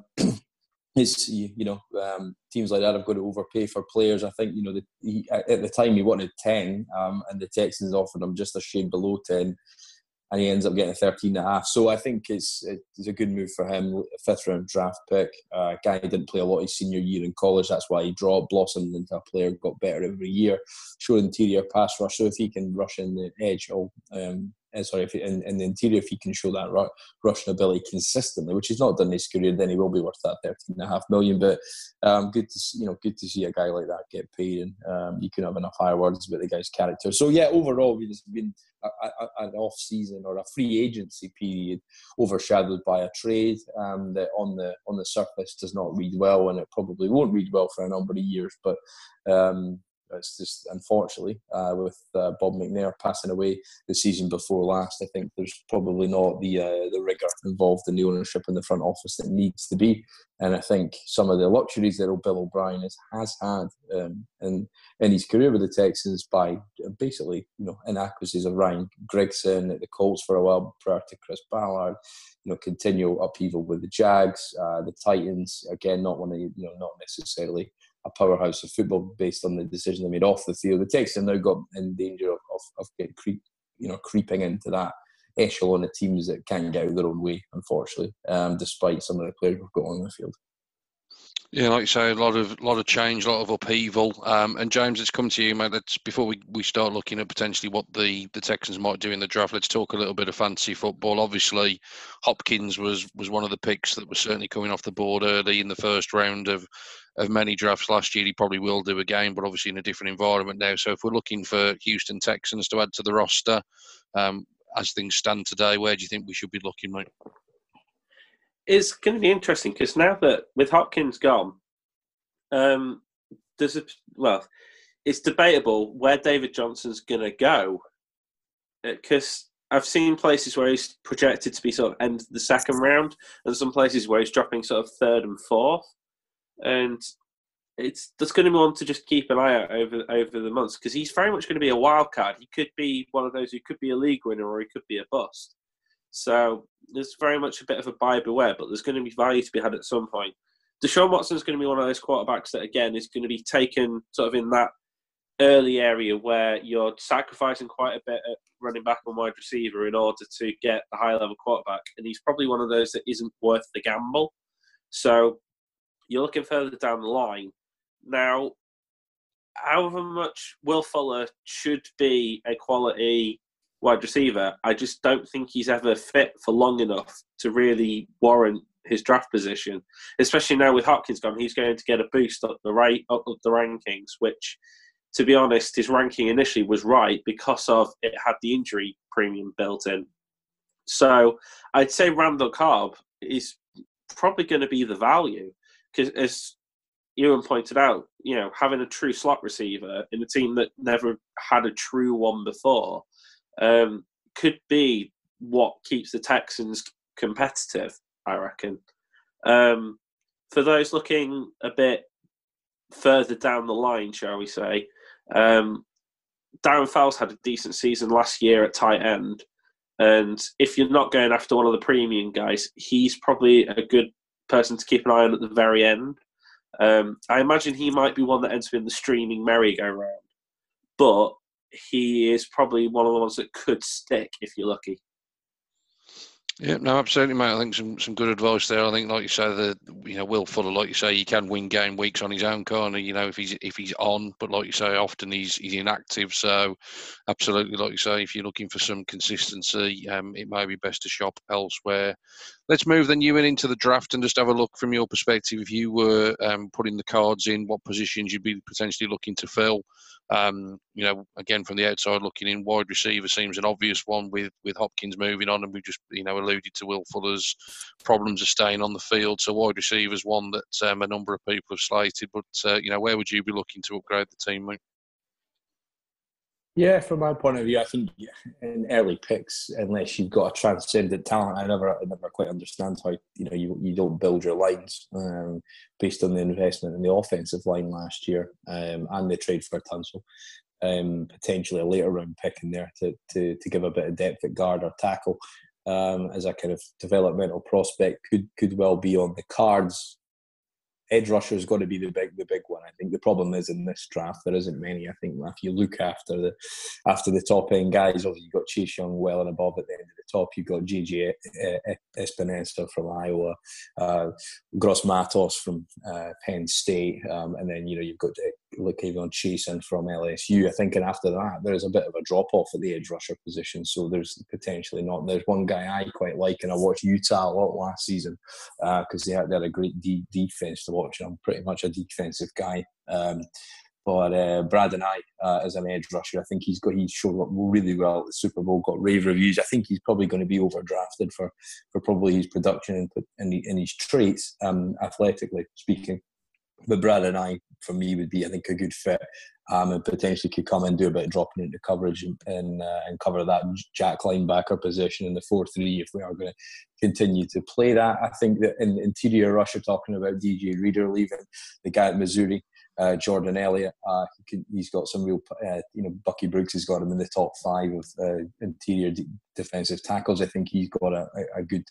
it's, you know, um, teams like that have got to overpay for players. I think, you know, the, he, at the time he wanted ten um, and the Texans offered him just a shade below ten. and he ends up getting thirteen and a half. So I think it's it's a good move for him. Fifth round draft pick. Uh, guy didn't play a lot his senior year in college. That's why he dropped, blossomed into a player, got better every year. Showed interior pass rush. So if he can rush in the edge, or um, sorry, if he, in, in the interior, if he can show that ru- rushing ability consistently, which he's not done his career, then he will be worth that thirteen and a half million. But um, good to see, you know, good to see a guy like that get paid, and um, you couldn't have enough high words about the guy's character. So yeah, overall, it's been a, a, an off season or a free agency period overshadowed by a trade um, that on the on the surface does not read well, and it probably won't read well for a number of years. But um, it's just, unfortunately, uh, with uh, Bob McNair passing away the season before last, I think there's probably not the uh, the rigour involved in the ownership and the front office that needs to be. And I think some of the luxuries that old Bill O'Brien has, has had um, in, in his career with the Texans by basically, you know, inaccuracies of Ryan Grigson at the Colts for a while prior to Chris Ballard, you know, continual upheaval with the Jags, uh, the Titans, again, not one of you know, not necessarily a powerhouse of football based on the decision they made off the field. The Texans have now got in danger of of, of getting creep, you know, creeping into that echelon of teams that can't get out of their own way, unfortunately, um, despite some of the players we've got on the field. Yeah, like you say, a lot of lot of change, a lot of upheaval. Um, and James, let's come to you, mate. Let's before we, we start looking at potentially what the, the Texans might do in the draft, let's talk a little bit of fantasy football. Obviously, Hopkins was was one of the picks that was certainly coming off the board early in the first round of of many drafts last year. He probably will do again, but obviously in a different environment now. So if we're looking for Houston Texans to add to the roster, um, as things stand today, where do you think we should be looking, mate? It's going to be interesting because now that with Hopkins gone, um, there's a, well, it's debatable where David Johnson's going to go, because I've seen places where he's projected to be sort of end of the second round, and some places where he's dropping sort of third and fourth. And it's that's going to be one to just keep an eye out over over the months, because he's very much going to be a wild card. He could be one of those who could be a league winner, or he could be a bust. So there's very much a bit of a buy beware, but there's going to be value to be had at some point. Deshaun Watson is going to be one of those quarterbacks that, again, is going to be taken sort of in that early area where you're sacrificing quite a bit at running back and wide receiver in order to get a high-level quarterback. And he's probably one of those that isn't worth the gamble. So you're looking further down the line. Now, however much Will Fuller should be a quality wide receiver, I just don't think he's ever fit for long enough to really warrant his draft position. Especially now with Hopkins gone, he's going to get a boost up the right up, up the rankings, which, to be honest, his ranking initially was right because of it had the injury premium built in. So I'd say Randall Cobb is probably going to be the value. Because as Ewan pointed out, you know, having a true slot receiver in a team that never had a true one before um, could be what keeps the Texans competitive, I reckon. Um, for those looking a bit further down the line, shall we say, um, Darren Fells had a decent season last year at tight end. And if you're not going after one of the premium guys, he's probably a good person to keep an eye on at the very end. Um, I imagine he might be one that ends up in the streaming merry-go-round, but he is probably one of the ones that could stick if you're lucky. Yeah, no, absolutely, mate. I think some, some good advice there. I think, like you say, the you know Will Fuller, like you say, he can win game weeks on his own corner. You know, if he's if he's on, but like you say, often he's he's inactive. So, absolutely, like you say, if you're looking for some consistency, um, it may be best to shop elsewhere. Let's move then, Ewan, into the draft and just have a look from your perspective. If you were um, putting the cards in, what positions you'd be potentially looking to fill. Um, you know, again, from the outside looking in, wide receiver seems an obvious one with, with Hopkins moving on, and we just, you know, alluded to Will Fuller's problems of staying on the field. So wide receiver's one that um, a number of people have slated. But, uh, you know, where would you be looking to upgrade the team, mate? Yeah, from my point of view, I think in early picks, unless you've got a transcendent talent, I never, I never quite understand how you know you you don't build your lines um, based on the investment in the offensive line last year um, and the trade for Tunsil. Um, potentially a later round pick in there to to to give a bit of depth at guard or tackle um, as a kind of developmental prospect could could well be on the cards. Edge rusher is going to be the big, the big one. I think the problem is in this draft there isn't many. I think if you look after the, after the top end guys, obviously you've got Chase Young well and above at the end of the top, you got G G Espinosa from Iowa, uh, Gross Matos from uh, Penn State, um, and then, you know, you've got La'Kevion Chesson from L S U. I think, and after that, there's a bit of a drop-off at the edge rusher position, so there's potentially not. There's one guy I quite like, and I watched Utah a lot last season because uh, they, had, they had a great de- defense to watch, and I'm pretty much a defensive guy. Um, But uh, Bradlee Anae uh, as an edge rusher, I think he's got he showed up really well at the Super Bowl, got rave reviews. I think he's probably going to be overdrafted for, for probably his production and and his traits, um, athletically speaking. But Bradlee Anae for me would be, I think, a good fit, um, and potentially could come and do a bit of dropping into coverage and and, uh, and cover that Jack linebacker position in the four three if we are going to continue to play that. I think that in interior rush, you're talking about D J Reader leaving, the guy at Missouri. Uh, Jordan Elliott, uh, he could, he's got some real, uh, you know, Bucky Brooks has got him in the top five of uh, interior d- defensive tackles. I think he's got a, a good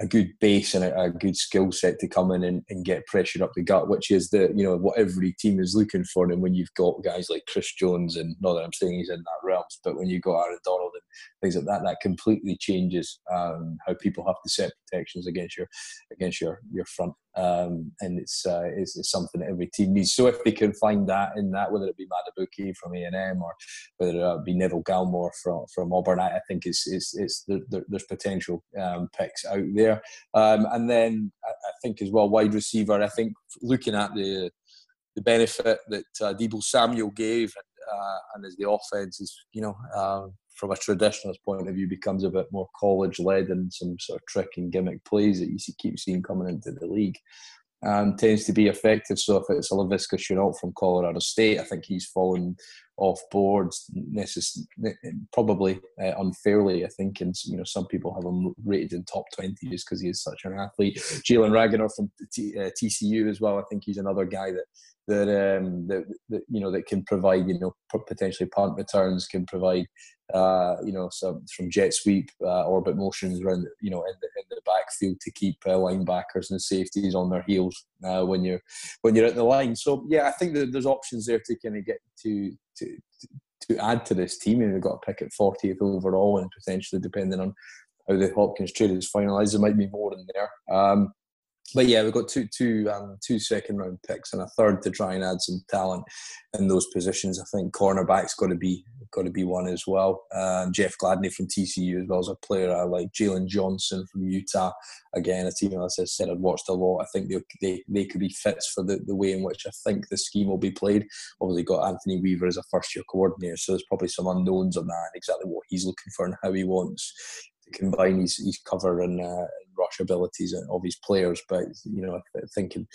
a good base and a, a good skill set to come in and, and get pressure up the gut, which is the, you know, what every team is looking for. And when you've got guys like Chris Jones, and not that I'm saying he's in that realms, but when you've got Aaron Donald and things like that, that completely changes um, how people have to set protections against your against your your front. Um, and it's, uh, it's it's something that every team needs. So if they can find that in that, whether it be Matabuke from A and M or whether it be Neville Gallimore from from Auburn, I, I think it's it's it's there, there, there's potential um, picks out there. Um, and then I, I think as well, wide receiver. I think looking at the the benefit that uh, Deebo Samuel gave, uh, and as the offense is, you know. Um, from a traditionalist point of view, becomes a bit more college-led and some sort of trick and gimmick plays that you see, keep seeing coming into the league. Um, tends to be effective. So if it's a LaVisca Chenault from Colorado State, I think he's fallen off boards, necess- probably uh, unfairly, I think. And, you know, some people have him rated in top twenty just because he is such an athlete. Jalen Raganow from T- uh, T C U as well. I think he's another guy that, that, um, that, that you know, that can provide, you know, potentially punt returns, can provide... Uh, you know, some from jet sweep, uh, orbit motions around, you know, in the, in the backfield to keep uh, linebackers and safeties on their heels uh, when you're when you're at the line. So yeah, I think that there's options there to kind of get to to to add to this team, and they've got a pick at fortieth overall, and potentially depending on how the Hopkins trade is finalised, there might be more in there. Um, But yeah, we've got two, two, um, two second-round picks and a third to try and add some talent in those positions. I think cornerback's got to be got to be one as well. Um, Jeff Gladney from T C U as well as a player I like. Jalen Johnson from Utah, again a team as I said I've watched a lot. I think they they, they could be fits for the, the way in which I think the scheme will be played. Obviously, got Anthony Weaver as a first-year coordinator, so there's probably some unknowns on that and exactly what he's looking for and how he wants. Combine his, his cover and uh, rush abilities of his players, but you know, I think in,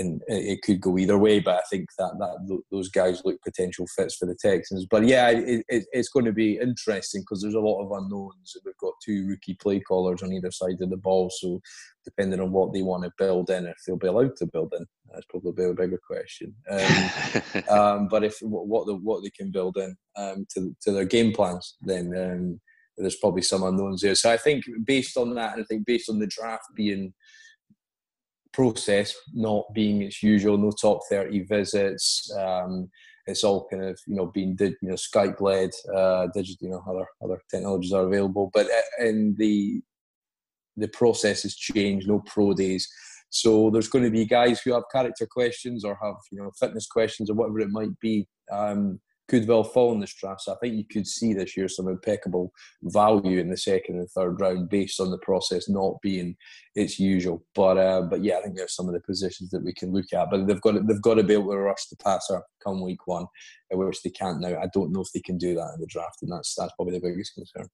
in, it could go either way. But I think that, that those guys look potential fits for the Texans. But yeah, it, it, it's going to be interesting because there's a lot of unknowns. We've got two rookie play callers on either side of the ball, so depending on what they want to build in, if they'll be allowed to build in, that's probably a bigger question. Um, um, but if what the, what they can build in um, to to their game plans, then. Um, There's probably some unknowns there. So I think based on that, and I think based on the draft being process, not being its usual, no top thirty visits, um, it's all kind of, you know, being, you know, Skype-led, uh, digital, you know, other, other technologies are available. But in the, the process has changed, no pro days. So there's going to be guys who have character questions or have, you know, fitness questions or whatever it might be. Um, could well fall in this draft. So I think you could see this year some impeccable value in the second and third round based on the process not being its usual. But uh, but yeah, I think there's some of the positions that we can look at. But they've got to, they've got to be able to rush the passer come week one, which they can't now. I don't know if they can do that in the draft, and that's that's probably the biggest concern.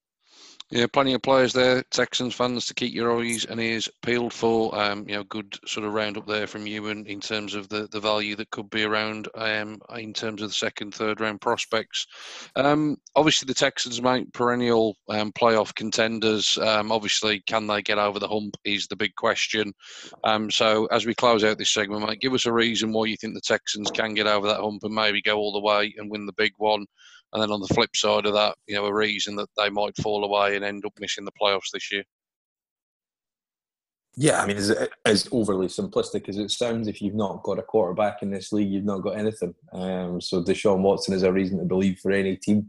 Yeah, plenty of players there, Texans fans, to keep your eyes and ears peeled for. Um, you know, good sort of round up there from you, and in terms of the, the value that could be around um, in terms of the second, third round prospects. Um, obviously, the Texans, mate, perennial um, playoff contenders. Um, obviously, can they get over the hump is the big question. Um, so, as we close out this segment, mate, give us a reason why you think the Texans can get over that hump and maybe go all the way and win the big one. And then on the flip side of that, you know, a reason that they might fall away and end up missing the playoffs this year. Yeah, I mean, it's, it's overly simplistic as it sounds. If you've not got a quarterback in this league, you've not got anything. Um, so Deshaun Watson is a reason to believe for any team.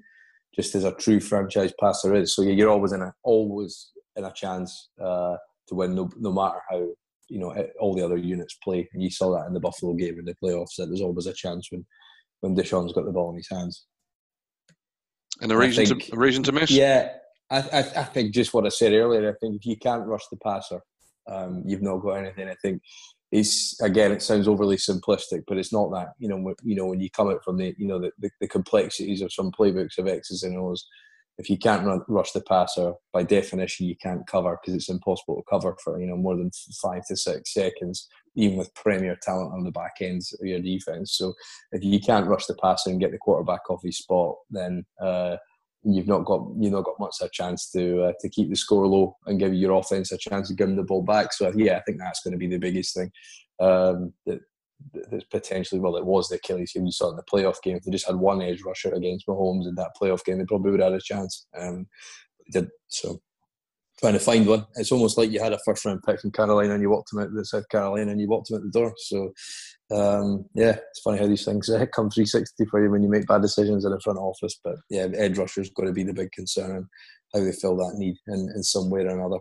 just as a true franchise passer is. So you're always in a always in a chance uh, to win, no, no matter how, you know, all the other units play. And you saw that in the Buffalo game in the playoffs, that there's always a chance when, when Deshaun's got the ball in his hands. And a reason, think, to, a reason to miss? Yeah, I, I, I think just what I said earlier, I think if you can't rush the passer, um, you've not got anything. I think it's, again, it sounds overly simplistic, but it's not that. You know, you know when you come out from the, you know, the, the, the complexities of some playbooks of X's and O's, if you can't run, rush the passer, by definition, you can't cover, because it's impossible to cover for, you know, more than five to six seconds, even with premier talent on the back ends of your defense. So if you can't rush the passer and get the quarterback off his spot, then uh, you've not got you've not got much of a chance to uh, to keep the score low and give your offense a chance to give them the ball back. So yeah, I think that's going to be the biggest thing um, that that's potentially, well, it was the Achilles heel you saw in the playoff game. If they just had one edge rusher against Mahomes in that playoff game, they probably would have had a chance. Um, did so. Trying to find one. It's almost like you had a first round pick from Carolina and you walked him out the South Carolina and you walked him out the door. So, um, yeah, it's funny how these things uh, come three sixty for you when you make bad decisions in the front office. But yeah, edge rusher's got to be the big concern and how they fill that need in, in some way or another.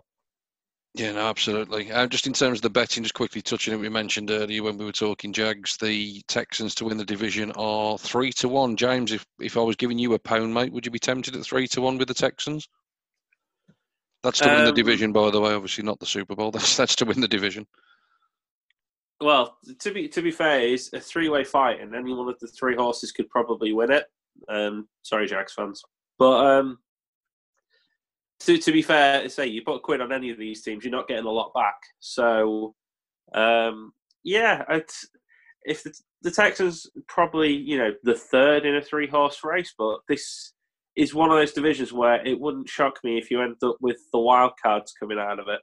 Yeah, no, absolutely. Uh, just in terms of the betting, just quickly touching it, we mentioned earlier when we were talking Jags, the Texans to win the division are three to one. James, if, if I was giving you a pound, mate, would you be tempted at three to one with the Texans? That's to win um, the division, by the way. Obviously, not the Super Bowl. That's that's to win the division. Well, to be to be fair, it's a three-way fight, and any one of the three horses could probably win it. Um, sorry, Jags fans, but um, to to be fair, say you put a quid on any of these teams, you're not getting a lot back. So, um, yeah, it's, if the, the Texans probably, you know, the third in a three-horse race, but this is one of those divisions where it wouldn't shock me if you end up with the wild cards coming out of it.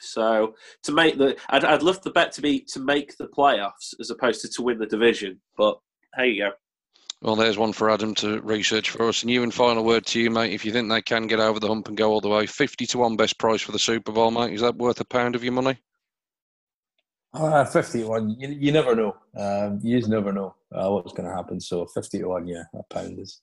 So to make the, I'd, I'd love the bet to be to make the playoffs as opposed to to win the division. But there you go. Well, there's one for Adam to research for us. And you, and final word to you, mate. If you think they can get over the hump and go all the way, fifty to one best price for the Super Bowl, mate. Is that worth a pound of your money? Uh, fifty to one. You, you never know. Um, you just never know uh, what's going to happen. So fifty to one, yeah, a pound is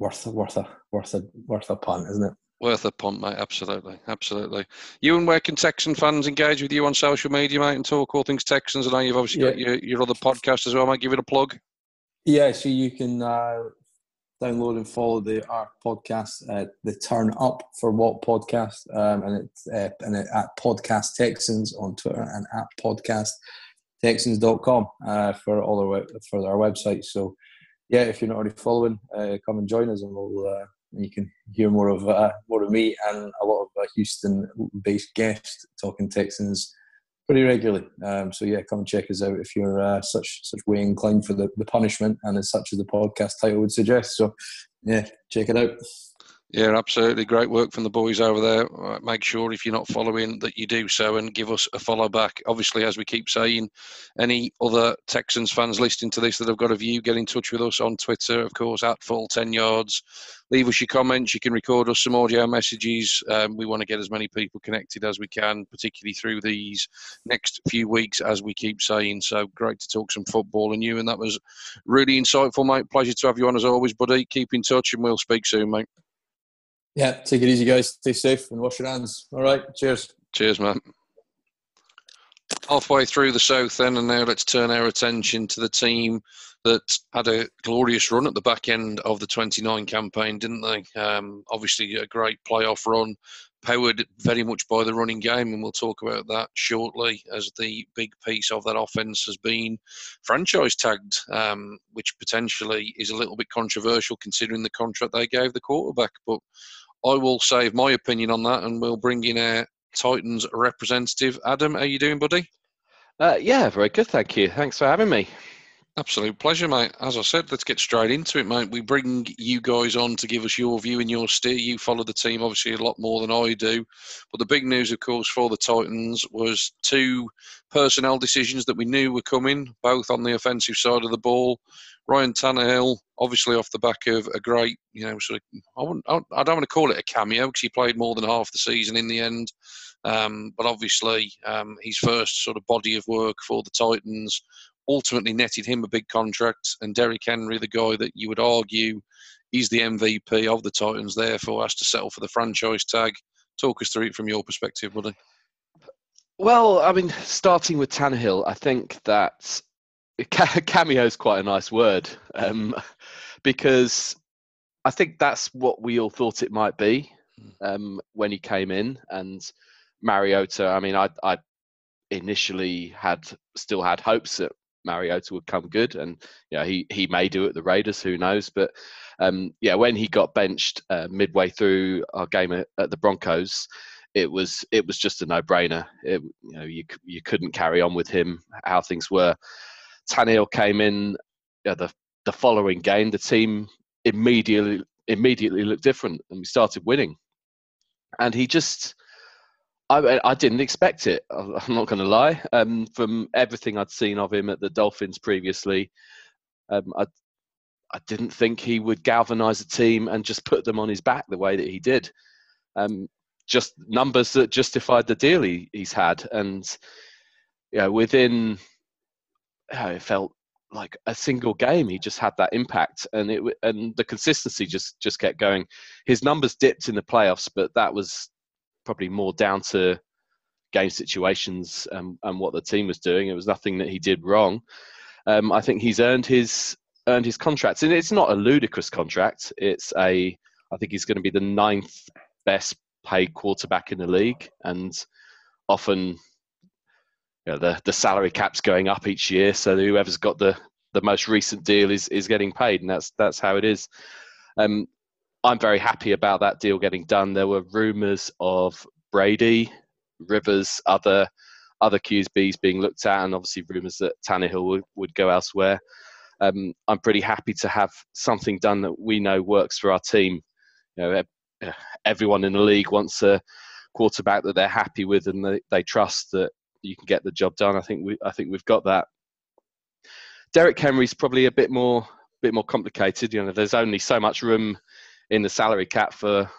Worth a, worth a, worth a, worth a punt, isn't it? Worth a punt, mate. Absolutely, absolutely. You, and where can Texan fans engage with you on social media, mate, and talk all things Texans? I know you've obviously yeah. got your, your other podcast as well, mate. Give it a plug. Yeah, so you can uh, download and follow the Arc podcast, uh, the Turn Up for What podcast, um, and it's uh, and it, at Podcast Texans on Twitter and at Podcast Texans dot com uh, for all our for our website. So yeah, if you're not already following, uh, come and join us, and we'll uh, you can hear more of uh, more of me and a lot of uh, Houston-based guests talking Texans pretty regularly. Um, so yeah, come and check us out if you're uh, such such way inclined for the, the punishment, and as such as the podcast title would suggest. So yeah, check it out. Yeah, absolutely. Great work from the boys over there. Make sure if you're not following that you do so and give us a follow back. Obviously, as we keep saying, any other Texans fans listening to this that have got a view, get in touch with us on Twitter, of course, at Full ten Yards. Leave us your comments. You can record us some audio messages. Um, we want to get as many people connected as we can, particularly through these next few weeks, as we keep saying. So great to talk some football and you. And that was really insightful, mate. Pleasure to have you on as always, buddy. Keep in touch and we'll speak soon, mate. Yeah, take it easy, guys. Stay safe and wash your hands. All right, cheers. Cheers, man. Halfway through the South end, and now let's turn our attention to the team that had a glorious run at the back end of the twenty-nine campaign, didn't they? Um, obviously, a great playoff run, powered very much by the running game, and we'll talk about that shortly, as the big piece of that offence has been franchise tagged, um, which potentially is a little bit controversial considering the contract they gave the quarterback. But I will save my opinion on that, and we'll bring in our Titans representative. Adam, how are you doing, buddy? Uh, yeah, very good, thank you. Thanks for having me. Absolute pleasure, mate. As I said, let's get straight into it, mate. We bring you guys on to give us your view and your steer. You follow the team, obviously, a lot more than I do. But the big news, of course, for the Titans was two personnel decisions that we knew were coming, both on the offensive side of the ball. Ryan Tannehill, obviously off the back of a great, you know, sort of, I, wouldn't, I don't want to call it a cameo because he played more than half the season in the end. Um, but obviously, um, his first sort of body of work for the Titans ultimately netted him a big contract, and Derrick Henry, the guy that you would argue He's the M V P of the Titans, therefore has to settle for the franchise tag. Talk us through it from your perspective, buddy. Well, I mean, starting with Tannehill, I think that cameo is quite a nice word, um, because I think that's what we all thought it might be um, when he came in. And Mariota, I mean, I, I initially had still had hopes that Mariota would come good, and you know, he he may do it at the Raiders, who knows? But um, yeah, when he got benched uh, midway through our game at, at the Broncos, it was it was just a no-brainer. It, you know, you you couldn't carry on with him how things were. Tannehill came in yeah, the the following game. The team immediately immediately looked different, and we started winning. And he just, I I didn't expect it. I'm not going to lie. Um, from everything I'd seen of him at the Dolphins previously, um, I I didn't think he would galvanise a team and just put them on his back the way that he did. Um, just numbers that justified the deal he, he's had, and you know, within oh, it felt like a single game he just had that impact, and it and the consistency just just kept going. His numbers dipped in the playoffs, but that was probably more down to game situations and, and what the team was doing. It was nothing that he did wrong. Um, I think he's earned his earned his contract, and it's not a ludicrous contract. It's a I think he's going to be the ninth best paid quarterback in the league, and often you know, the the salary cap's going up each year, so whoever's got the the most recent deal is is getting paid, and that's that's how it is. Um, I'm very happy about that deal getting done. There were rumours of Brady, Rivers, other other Q Bs being looked at, and obviously rumours that Tannehill would, would go elsewhere. Um, I'm pretty happy to have something done that we know works for our team. You know, everyone in the league wants a quarterback that they're happy with and they, they trust that you can get the job done. I think we I think we've got that. Derrick Henry's probably a bit more bit more complicated. You know, there's only so much room in the salary cap for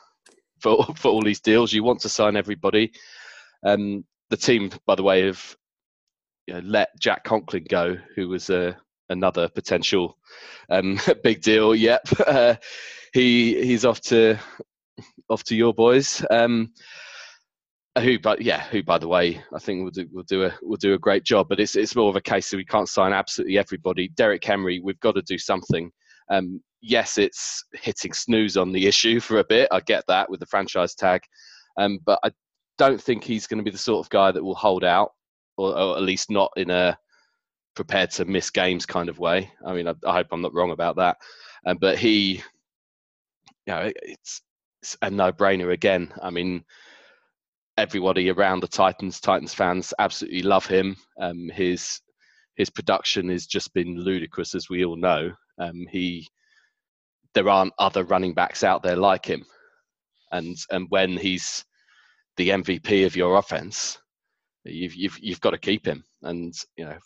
for for all these deals. You want to sign everybody. Um, the team, by the way, have you know, let Jack Conklin go, who was a another potential um, big deal. Yep, uh, he he's off to. Off to your boys, um, who, but yeah, who by the way, I think will do will do a will do a great job. But it's it's more of a case that we can't sign absolutely everybody. Derrick Henry, we've got to do something. Um, yes, it's hitting snooze on the issue for a bit. I get that with the franchise tag, um, but I don't think he's going to be the sort of guy that will hold out, or, or at least not in a prepared to miss games kind of way. I mean, I, I hope I'm not wrong about that. Um, but he, you know, it, it's. a no-brainer again. I mean, everybody around the Titans, Titans fans absolutely love him. Um, his his production has just been ludicrous, as we all know. Um, he there aren't other running backs out there like him, and and when he's the M V P of your offense, you've you've you've got to keep him. And you know,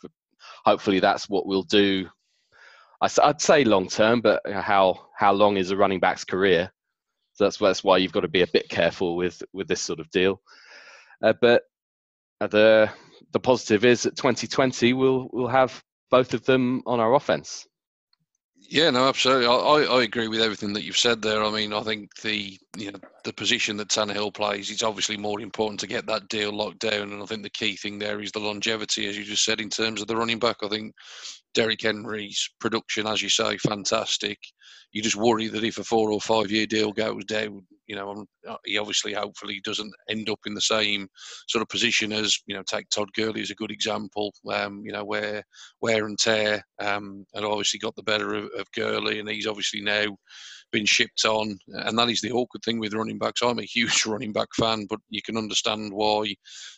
hopefully that's what we'll do. I, I'd say long term, but how how long is a running back's career? That's that's why you've got to be a bit careful with, with this sort of deal. Uh, but the the positive is that twenty twenty we'll we'll have both of them on our offense. Yeah, no, absolutely. I, I agree with everything that you've said there. I mean, I think the you know the position that Tannehill plays, it's obviously more important to get that deal locked down. And I think the key thing there is the longevity, as you just said, in terms of the running back. I think Derrick Henry's production, as you say, fantastic. You just worry that if a four or five year deal goes down, you know, he obviously hopefully doesn't end up in the same sort of position as, you know, take Todd Gurley as a good example, um, you know, where wear and tear um, had obviously got the better of, of Gurley, and he's obviously now been shipped on. And that is the awkward thing with running backs. I'm a huge running back fan, but you can understand why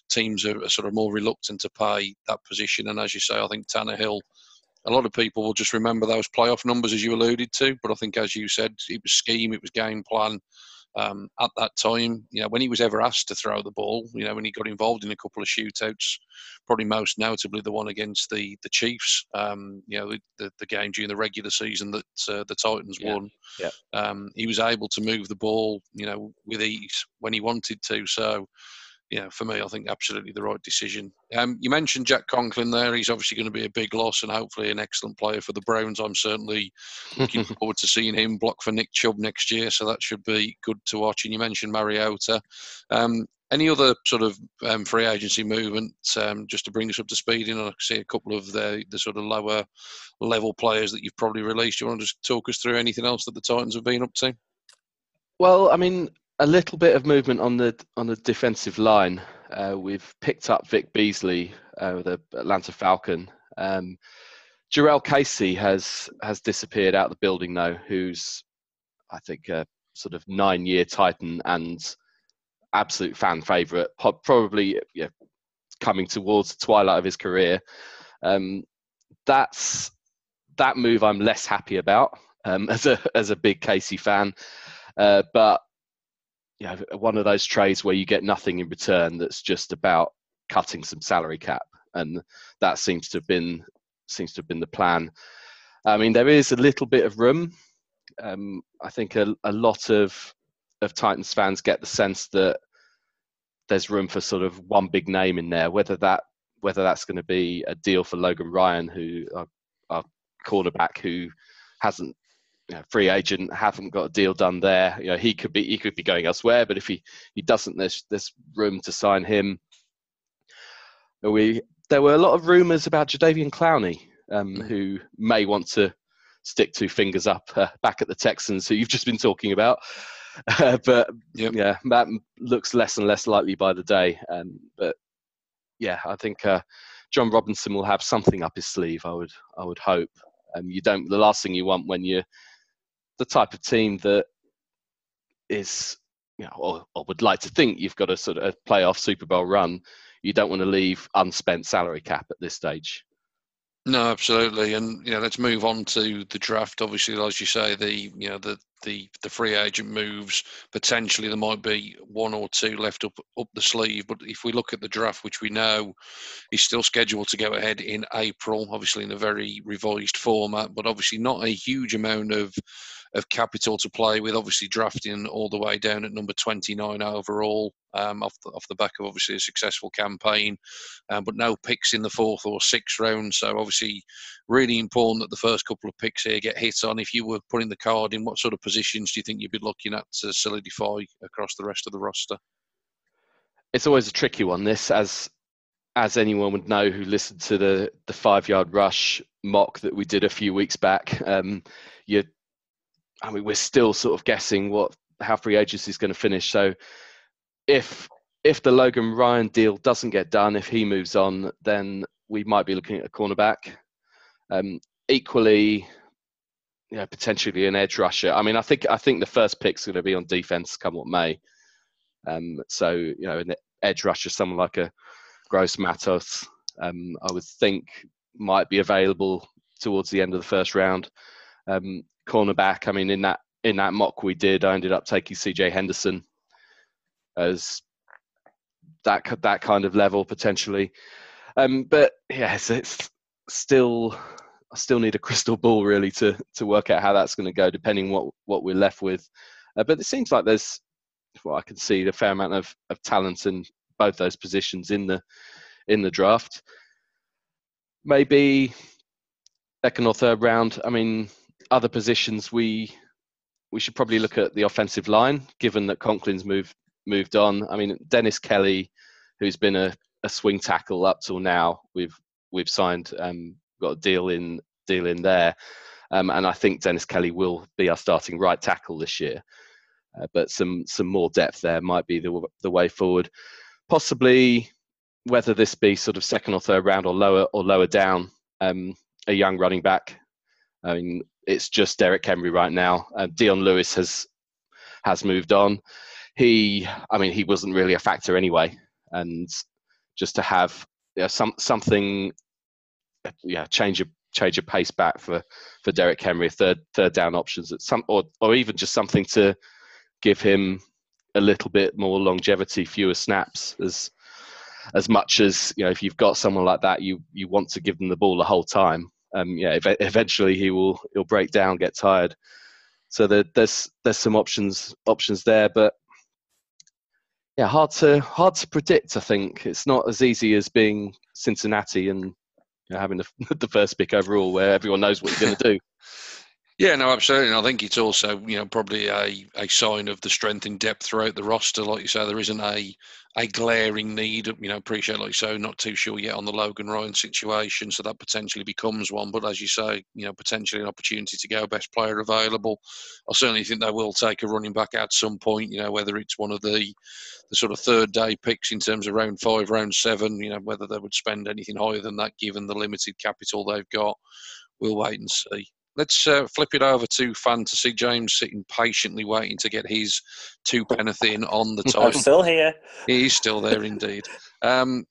teams are sort of more reluctant to pay that position. And as you say, I think Tannehill, a lot of people will just remember those playoff numbers, as you alluded to. But I think, as you said, it was scheme, it was game plan um, at that time. You know, when he was ever asked to throw the ball, you know, when he got involved in a couple of shootouts, probably most notably the one against the the Chiefs. Um, you know, the, the game during the regular season that uh, the Titans yeah. won. Yeah. Um, he was able to move the ball, you know, with ease when he wanted to. So yeah, for me, I think absolutely the right decision. Um, you mentioned Jack Conklin there. He's obviously going to be a big loss and hopefully an excellent player for the Browns. I'm certainly looking forward to seeing him block for Nick Chubb next year, so that should be good to watch. And you mentioned Mariota. Um, any other sort of um, free agency movement, um, just to bring us up to speed? And I see a couple of the, the sort of lower level players that you've probably released. Do you want to just talk us through anything else that the Titans have been up to? Well, I mean, a little bit of movement on the on the defensive line. Uh, we've picked up Vic Beasley, uh, the Atlanta Falcon. Um, Jarrell Casey has has disappeared out of the building now, who's, I think, a sort of nine-year Titan and absolute fan favourite, probably yeah, coming towards the twilight of his career. Um, that's that move I'm less happy about um, as a as a big Casey fan, uh, but yeah, one of those trades where you get nothing in return. That's just about cutting some salary cap, and that seems to have been seems to have been the plan. I mean, there is a little bit of room. Um, I think a, a lot of of Titans fans get the sense that there's room for sort of one big name in there. Whether that whether that's going to be a deal for Logan Ryan, who our, our cornerback, who hasn't. You know, free agent, haven't got a deal done there. You know, he could be he could be going elsewhere, but if he, he doesn't, there's there's room to sign him. We there were a lot of rumours about Jadeveon Clowney, um, who may want to stick two fingers up uh, back at the Texans, who you've just been talking about. Uh, but yep. yeah, that looks less and less likely by the day. Um, but yeah, I think uh, John Robinson will have something up his sleeve. I would I would hope. Um, you don't. The last thing you want when you the type of team that is, you know, or, or would like to think you've got a sort of a playoff Super Bowl run, you don't want to leave unspent salary cap at this stage. No, absolutely. And, you know, let's move on to the draft. Obviously, as you say, the, you know, the, the, the free agent moves, potentially there might be one or two left up, up the sleeve. But if we look at the draft, which we know is still scheduled to go ahead in April, obviously in a very revised format, but obviously not a huge amount of, of capital to play with, obviously drafting all the way down at number twenty-nine overall, um, off, the, off the back of obviously a successful campaign, um, but no picks in the fourth or sixth round. So obviously really important that the first couple of picks here get hit on. If you were putting the card in, what sort of positions do you think you'd be looking at to solidify across the rest of the roster? It's always a tricky one, this, as as anyone would know who listened to the, the five-yard rush mock that we did a few weeks back. Um, you're I mean, we're still sort of guessing what how free agency is going to finish. So, if if the Logan Ryan deal doesn't get done, if he moves on, then we might be looking at a cornerback. Um, equally, you know, potentially an edge rusher. I mean, I think I think the first pick's going to be on defense, come what may. Um, so, you know, an edge rusher, someone like a Gross Matos, um, I would think might be available towards the end of the first round. Um, cornerback, I mean, in that in that mock we did, I ended up taking C J Henderson as that that kind of level potentially. Um, but yes, it's still I still need a crystal ball really to to work out how that's going to go, depending what what we're left with. Uh, but it seems like there's, well, I can see a fair amount of of talent in both those positions in the in the draft. Maybe second or third round. I mean, other positions we we should probably look at the offensive line, given that Conklin's moved moved on. I mean, Dennis Kelly, who's been a, a swing tackle up till now, we've we've signed, um, got a deal in deal in there, um, and I think Dennis Kelly will be our starting right tackle this year. Uh, but some some more depth there might be the the way forward. Possibly, whether this be sort of second or third round or lower or lower down, um, a young running back. I mean, it's just Derrick Henry right now. Uh, Dion Lewis has has moved on. He, I mean, he wasn't really a factor anyway, and just to have, you know, some something, yeah, change of change of pace back for, for Derrick Henry, third third down options at some, or or even just something to give him a little bit more longevity, fewer snaps. As as much as, you know, if you've got someone like that, you you want to give them the ball the whole time. Um, yeah, ev- eventually he will he'll break down, get tired. So there, there's there's some options options there, but yeah, hard to hard to predict. I think it's not as easy as being Cincinnati and, you know, having the, the first pick overall, where everyone knows what you're going to do. Yeah, no, absolutely. And I think it's also, you know, probably a, a sign of the strength and depth throughout the roster. Like you say, there isn't a a glaring need. You know, appreciate, like you say, not too sure yet on the Logan Ryan situation. So that potentially becomes one. But as you say, you know, potentially an opportunity to go best player available. I certainly think they will take a running back at some point, you know, whether it's one of the, the sort of third day picks in terms of round five, round seven, you know, whether they would spend anything higher than that, given the limited capital they've got. We'll wait and see. Let's uh, flip it over to fantasy. James sitting patiently waiting to get his two penneth in on the time. I'm still here. He's still there indeed. Um,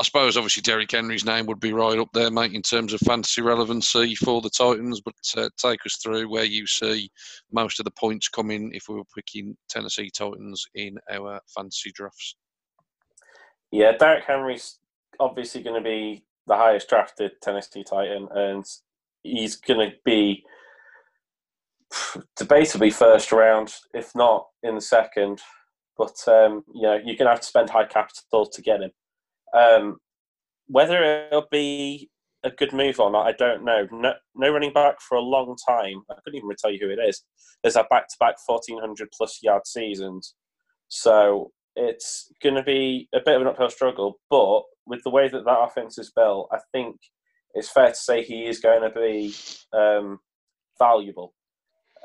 I suppose obviously Derrick Henry's name would be right up there, mate, in terms of fantasy relevancy for the Titans. But uh, take us through where you see most of the points coming if we were picking Tennessee Titans in our fantasy drafts. Yeah, Derrick Henry's obviously going to be the highest drafted Tennessee Titan, and he's going to be debatably first round, if not in the second. But, um, you know, you're going to have to spend high capital to get him. Um, whether it'll be a good move or not, I don't know. No, no running back for a long time. I couldn't even tell you who it is. There's a back-to-back fourteen hundred plus yard seasons. So it's going to be a bit of an uphill struggle. But with the way that that offense is built, I think it's fair to say he is going to be um, valuable.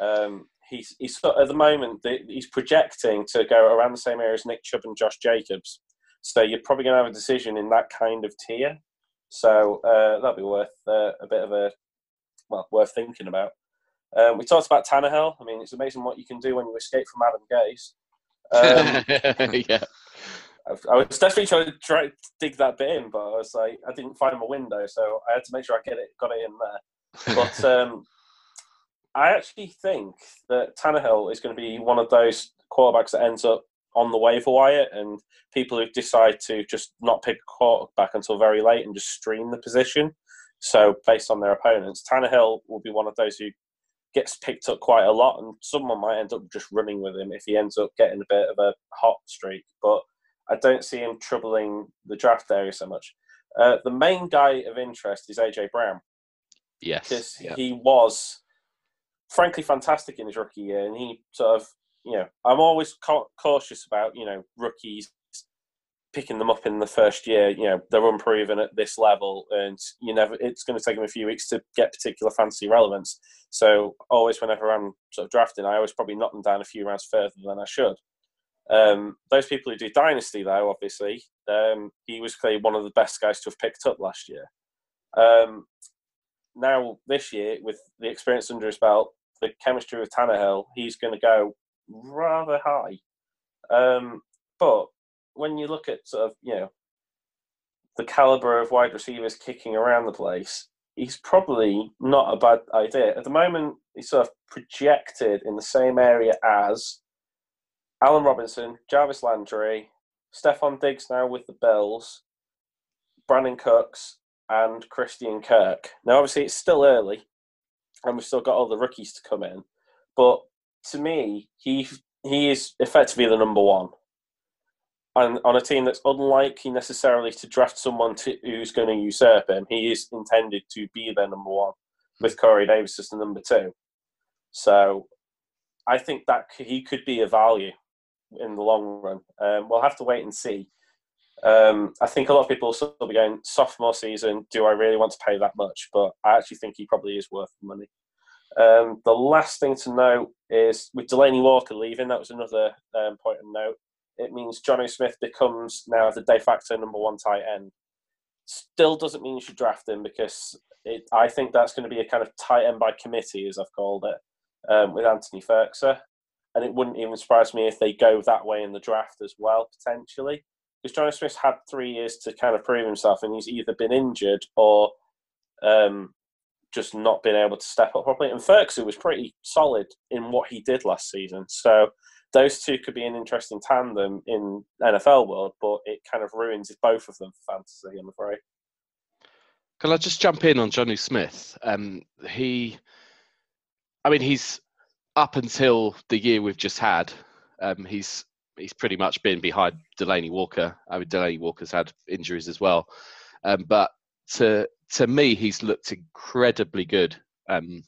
Um, he's, he's at the moment he's projecting to go around the same area as Nick Chubb and Josh Jacobs, so you're probably going to have a decision in that kind of tier. So uh, that'll be worth uh, a bit of a well worth thinking about. Um, we talked about Tannehill. I mean, it's amazing what you can do when you escape from Adam Gase. Um, yeah. I was definitely trying to try to dig that bit in, but I was like, I didn't find my window, so I had to make sure I get it, got it in there. But um, I actually think that Tannehill is going to be one of those quarterbacks that ends up on the waiver wire, and people who decide to just not pick a quarterback until very late and just stream the position. So based on their opponents, Tannehill will be one of those who gets picked up quite a lot, and someone might end up just running with him if he ends up getting a bit of a hot streak. But I don't see him troubling the draft area so much. Uh, the main guy of interest is A J Brown. Yes. Because yeah. he was, frankly, fantastic in his rookie year. And he sort of, you know, I'm always ca- cautious about, you know, rookies picking them up in the first year. You know, they're unproven at this level. And you never, it's going to take them a few weeks to get particular fantasy relevance. So always whenever I'm sort of drafting, I always probably knock them down a few rounds further than I should. Um, those people who do Dynasty, though, obviously, um, he was clearly one of the best guys to have picked up last year. Um, now, this year, with the experience under his belt, the chemistry with Tannehill, he's going to go rather high. Um, but when you look at sort of, you know, the caliber of wide receivers kicking around the place, he's probably not a bad idea. At the moment, he's sort of projected in the same area as Allen Robinson, Jarvis Landry, Stephon Diggs now with the Bills, Brandon Cooks, and Christian Kirk. Now, obviously, it's still early, and we've still got all the rookies to come in. But to me, he he is effectively the number one. And on a team that's unlikely necessarily to draft someone to, who's going to usurp him, he is intended to be their number one, with Corey Davis as the number two. So I think that he could be a value in the long run. Um, we'll have to wait and see. Um, I think a lot of people will still be going, sophomore season, do I really want to pay that much? But I actually think he probably is worth the money. Um, the last thing to note is, with Delaney Walker leaving, that was another um, point of note, it means Johnny Smith becomes now the de facto number one tight end. Still doesn't mean you should draft him, because it, I think that's going to be a kind of tight end by committee, as I've called it, um, with Anthony Ferkser. And it wouldn't even surprise me if they go that way in the draft as well, potentially. Because Johnny Smith's had three years to kind of prove himself, and he's either been injured or um, just not been able to step up properly. And Ferguson was pretty solid in what he did last season. So those two could be an interesting tandem in N F L world, but it kind of ruins both of them for fantasy, I'm afraid. Can I just jump in on Johnny Smith? Um, he, I mean, he's... up until the year we've just had, um, he's he's pretty much been behind Delaney Walker. I mean, Delaney Walker's had injuries as well. Um, but to to me, he's looked incredibly good. Um,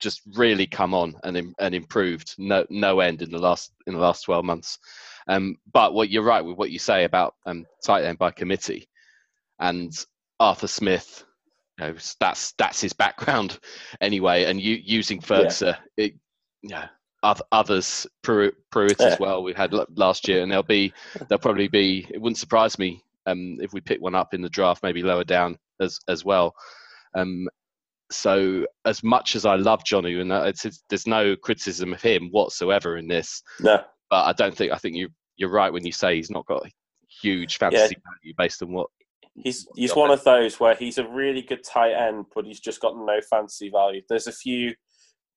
just really come on and and improved no no end in the last in the last twelve months. Um, but what you're right with what you say about um, tight end by committee and Arthur Smith. You know, that's that's his background anyway. And you using Ferguson, yeah. it, you know, others, Pruitt, Pruitt as well, we had last year, and they'll be, they'll probably be. It wouldn't surprise me um, if we pick one up in the draft, maybe lower down as as well. Um, so as much as I love Jonnu, and it's, it's, there's no criticism of him whatsoever in this. No, but I don't think I think you you're right when you say he's not got huge fantasy yeah. value based on what he's what he's one of those where he's a really good tight end, but he's just got no fantasy value. There's a few.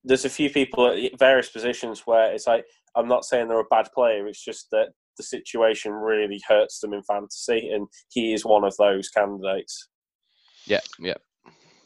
There's a few people at various positions where it's like, I'm not saying they're a bad player. It's just that the situation really hurts them in fantasy. And he is one of those candidates. Yeah. Yeah.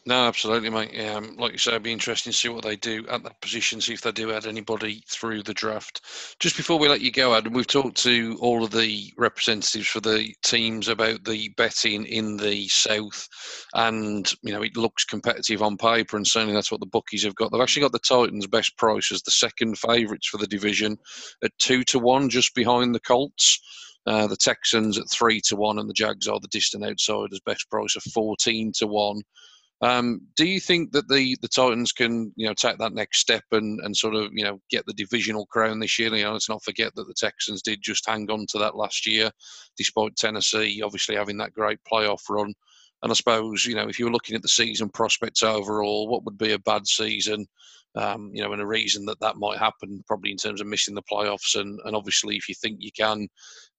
No, absolutely, mate. Yeah, um, like you say, it'd be interesting to see what they do at that position, see if they do add anybody through the draft. Just before we let you go, Adam, we've talked to all of the representatives for the teams about the betting in the South, and you know it looks competitive on paper, and certainly that's what the bookies have got. They've actually got the Titans' best price as the second favourites for the division at two to one, just behind the Colts. Uh, the Texans at three to one, and the Jags are the distant outsiders' best price of fourteen to one. Um, do you think that the, the Titans can, you know, take that next step and, and sort of, you know, get the divisional crown this year? You know, let's not forget that the Texans did just hang on to that last year, despite Tennessee obviously having that great playoff run. And I suppose, you know, if you were looking at the season prospects overall, what would be a bad season, um, you know, and a reason that that might happen probably in terms of missing the playoffs. And, and obviously, if you think you can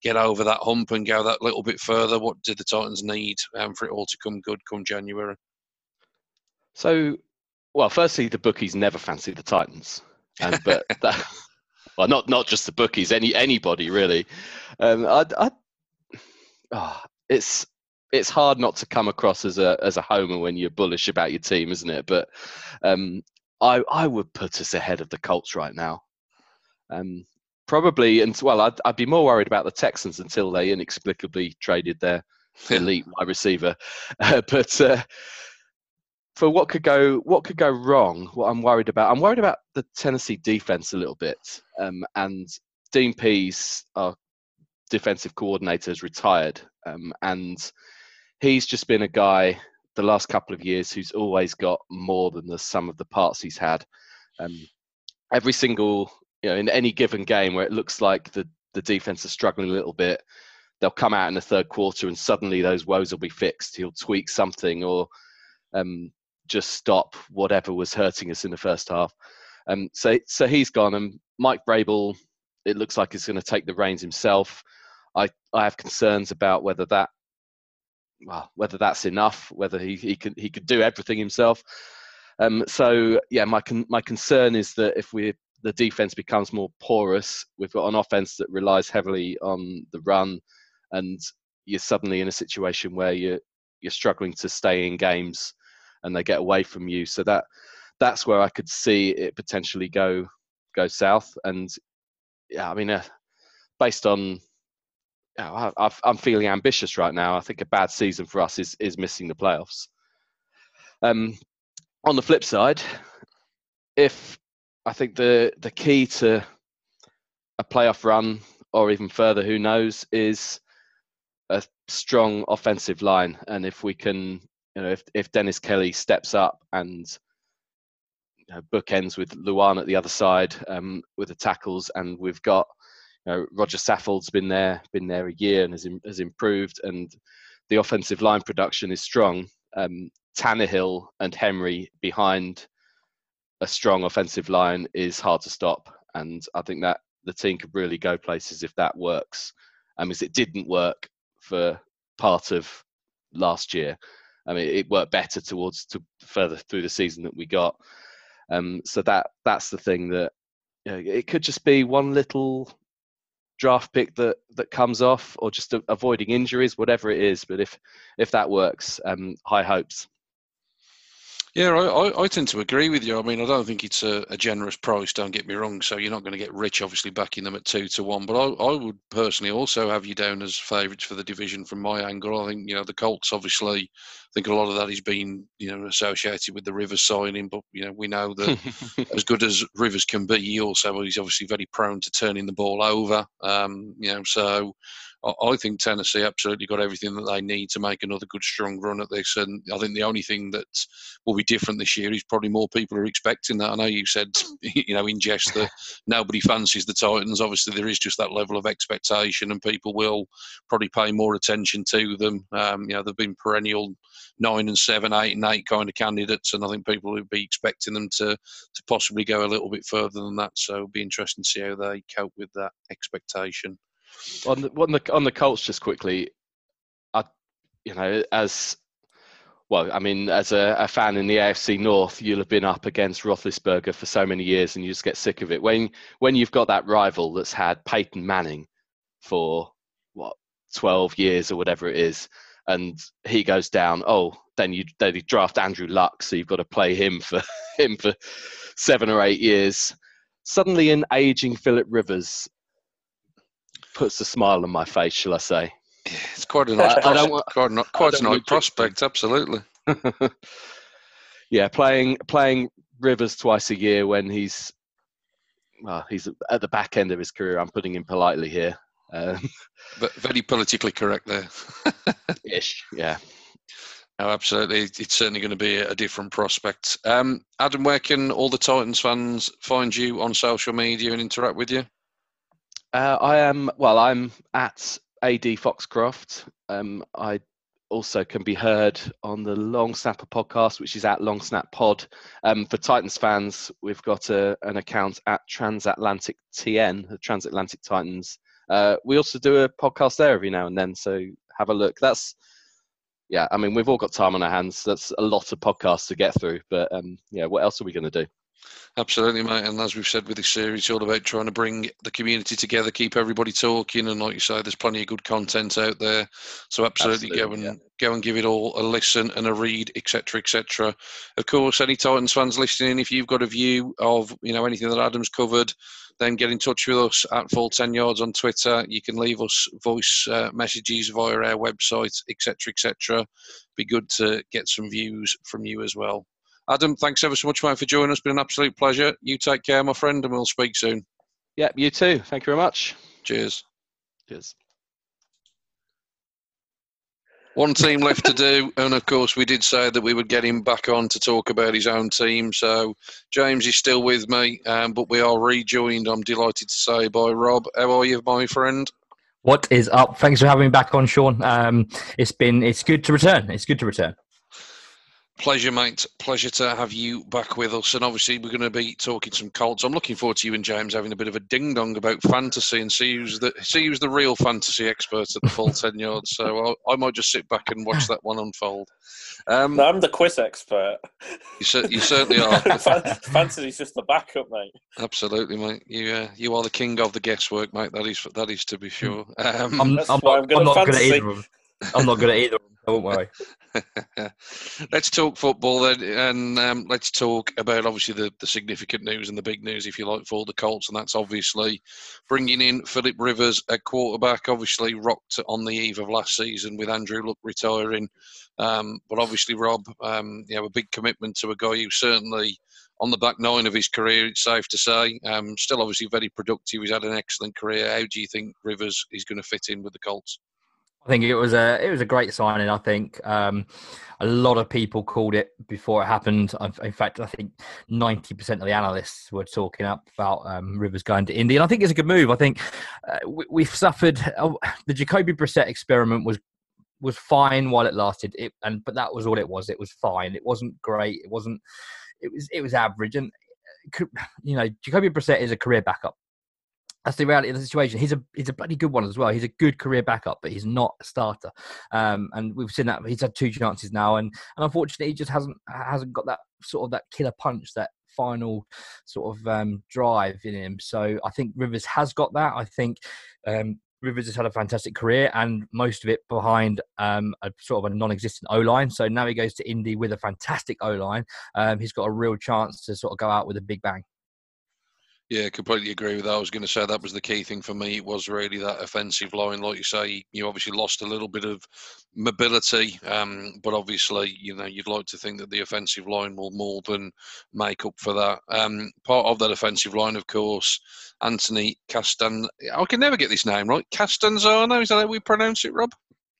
get over that hump and go that little bit further, what do the Titans need um, for it all to come good come January? So, well, firstly, the bookies never fancy the Titans, um, but that, well, not not just the bookies, any anybody really. Um, I, I, oh, it's it's hard not to come across as a as a homer when you're bullish about your team, isn't it? But um, I I would put us ahead of the Colts right now, um, probably. And well, I'd I'd be more worried about the Texans until they inexplicably traded their elite wide receiver, uh, but. Uh, For what could go, what could go wrong? What I'm worried about, I'm worried about the Tennessee defense a little bit. Um, and Dean Pease, our defensive coordinator, is retired, um, and he's just been a guy the last couple of years who's always got more than the sum of the parts he's had. Um, every single, you know, in any given game where it looks like the the defense is struggling a little bit, they'll come out in the third quarter and suddenly those woes will be fixed. He'll tweak something or um, just stop whatever was hurting us in the first half. Um, so so he's gone, and Mike Vrabel, it looks like he's going to take the reins himself. I, I have concerns about whether that, well, whether that's enough, whether he, he can he could do everything himself. Um, so yeah, my con, my concern is that if we the defense becomes more porous, we've got an offense that relies heavily on the run, and you're suddenly in a situation where you're you're struggling to stay in games. And they get away from you, so that that's where I could see it potentially go go south. And yeah, I mean, uh, based on yeah, I, I've, I'm feeling ambitious right now. I think a bad season for us is is missing the playoffs. Um, on the flip side, if I think the the key to a playoff run or even further, who knows, is a strong offensive line, and if we can. You know, if if Dennis Kelly steps up and you know, bookends with Luan at the other side um, with the tackles, and we've got you know, Roger Saffold's been there, been there a year and has has improved, and the offensive line production is strong. Um, Tannehill and Henry behind a strong offensive line is hard to stop, and I think that the team could really go places if that works. Um, as it didn't work for part of last year. I mean, it worked better towards to further through the season that we got. Um, so that that's the thing that you know, it could just be one little draft pick that, that comes off, or just a, avoiding injuries, whatever it is. But if if that works, um, high hopes. Yeah, I, I tend to agree with you. I mean, I don't think it's a, a generous price, don't get me wrong. So you're not going to get rich, obviously, backing them at two to one. But I, I would personally also have you down as favourites for the division from my angle. I think, you know, the Colts, obviously, I think a lot of that has been, you know, associated with the Rivers signing. But, you know, we know that as good as Rivers can be, he also is obviously very prone to turning the ball over. Um, you know, so I, I think Tennessee absolutely got everything that they need to make another good, strong run at this. And I think the only thing that will be different this year is probably more people are expecting that. I know you said, you know, in jest that nobody fancies the Titans. Obviously, there is just that level of expectation, and people will probably pay more attention to them. Um, you know, they've been perennial nine and seven, eight and eight kind of candidates, and I think people would be expecting them to to possibly go a little bit further than that. So it'll be interesting to see how they cope with that expectation. On the on the on the Colts, just quickly, I, you know, as Well, I mean, as a, a fan in the A F C North, you'll have been up against Roethlisberger for so many years and you just get sick of it. When when you've got that rival that's had Peyton Manning for, what, twelve years or whatever it is, and he goes down, oh, then you, then you draft Andrew Luck, so you've got to play him for him for seven or eight years. Suddenly an ageing Philip Rivers puts a smile on my face, shall I say. It's quite a nice, I don't, quite a, quite a nice prospect, absolutely. Yeah, playing playing Rivers twice a year when he's well, he's at the back end of his career. I'm putting him politely here, um, but very politically correct there. Ish, yeah. No, absolutely. It's certainly going to be a different prospect. Um, Adam, where can all the Titans fans find you on social media and interact with you? Uh, I am well. I'm at A D Foxcroft. Um, I also can be heard on the Long Snapper podcast, which is at Long Snap Pod. Um, for Titans fans, we've got a, an account at Transatlantic T N, the Transatlantic Titans. Uh, we also do a podcast there every now and then, so have a look. That's, yeah, I mean, we've all got time on our hands. That's a lot of podcasts to get through, but um, yeah, what else are we going to do? Absolutely, mate. And as we've said with this series, it's all about trying to bring the community together, keep everybody talking. And like you say, there's plenty of good content out there. So absolutely, absolutely go and yeah. go and give it all a listen and a read, et cetera, et cetera. Of course, any Titans fans listening, if you've got a view of, you know, anything that Adam's covered, then get in touch with us at Full ten Yards on Twitter. You can leave us voice uh, messages via our website, et cetera, et cetera. Be good to get some views from you as well. Adam, thanks ever so much, mate, for joining us. It's been an absolute pleasure. You take care, my friend, and we'll speak soon. Yeah, you too. Thank you very much. Cheers. Cheers. One team left to do, and of course we did say that we would get him back on to talk about his own team. So James is still with me, um, but we are rejoined, I'm delighted to say, by Rob. How are you, my friend? What is up? Thanks for having me back on, Sean. Um, it's been, it's good to return. It's good to return. Pleasure, mate. Pleasure to have you back with us. And obviously, we're going to be talking some Colts. I'm looking forward to you and James having a bit of a ding-dong about fantasy and see who's the, see who's the real fantasy expert at the Full ten Yards. So I'll, I might just sit back and watch that one unfold. Um, no, I'm the quiz expert. You, cer- you certainly are. Fantasy's just the backup, mate. Absolutely, mate. You uh, you are the king of the guesswork, mate. That is, that is to be sure. Um, I'm, I'm, not, I'm, good I'm not good at either of them. I'm not good at either of them. Don't worry. Let's talk football then, and um, let's talk about obviously the, the significant news and the big news, if you like, for the Colts, and that's obviously bringing in Philip Rivers at quarterback. Obviously rocked on the eve of last season with Andrew Luck retiring, um, but obviously Rob, um, you know, a big commitment to a guy who certainly on the back nine of his career, it's safe to say, um, still obviously very productive. He's had an excellent career. How do you think Rivers is going to fit in with the Colts? I think it was a it was a great signing. I think um, a lot of people called it before it happened. In fact, I think ninety percent of the analysts were talking up about um, Rivers going to Indy, and I think it's a good move. I think uh, we, we've suffered uh, the Jacoby Brissett experiment was was fine while it lasted, it, and but that was all it was. It was fine. It wasn't great. It wasn't. It was it was average. And you know, Jacoby Brissett is a career backup. That's the reality of the situation. He's a he's a bloody good one as well. He's a good career backup, but he's not a starter. Um, and we've seen that he's had two chances now, and, and unfortunately, he just hasn't hasn't got that sort of that killer punch, that final sort of um, drive in him. So I think Rivers has got that. I think um, Rivers has had a fantastic career, and most of it behind um, a sort of a non-existent O-line. So now he goes to Indy with a fantastic O-line. Um, he's got a real chance to sort of go out with a big bang. Yeah, completely agree with that. I was going to say that was the key thing for me. It was really that offensive line. Like you say, you obviously lost a little bit of mobility, um, but obviously, you know, you'd like to think that the offensive line will more than make up for that. Um, part of that offensive line, of course, Anthony Castan... I can never get this name right. Castanzano, is that how we pronounce it, Rob?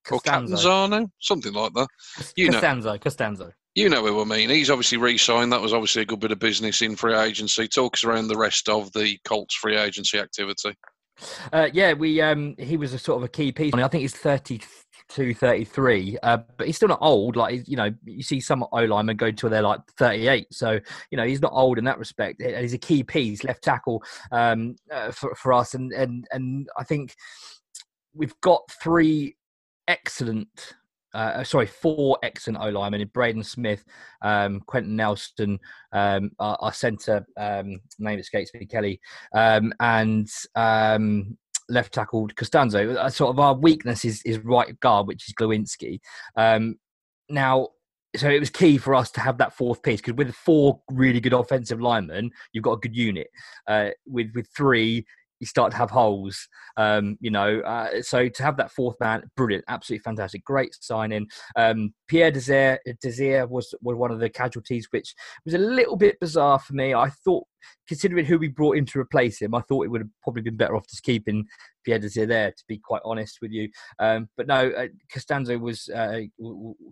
Costanzo. Or Catanzano? Something like that. You Costanzo, know. Costanzo. You know who I mean. He's obviously re-signed. That was obviously a good bit of business in free agency. Talks around the rest of the Colts free agency activity. Uh, yeah, we. Um, he was a sort of a key piece. I think he's thirty-two, thirty-three, uh, but he's still not old. Like, you know, you see some O-linemen go to their like thirty-eight. So, you know, he's not old in that respect. He's a key piece, left tackle um, uh, for, for us. And, and, and I think we've got three excellent Uh, sorry, four excellent O-linemen in Braden Smith, um, Quentin Nelson, um, our, our centre, um, name escapes me, Kelly, um, and um, left tackle Costanzo. Uh, sort of our weakness is, is right guard, which is Glowinski. Um, now, so it was key for us to have that fourth piece, because with four really good offensive linemen, you've got a good unit. Uh, with with three, you start to have holes, um, you know. Uh, so to have that fourth man, brilliant, absolutely fantastic, great signing. Um, Pierre Desir, Desir was, was one of the casualties, which was a little bit bizarre for me. I thought, considering who we brought in to replace him, I thought it would have probably been better off just keeping Pierre Desir there, to be quite honest with you. Um, but no, uh, Costanzo was uh,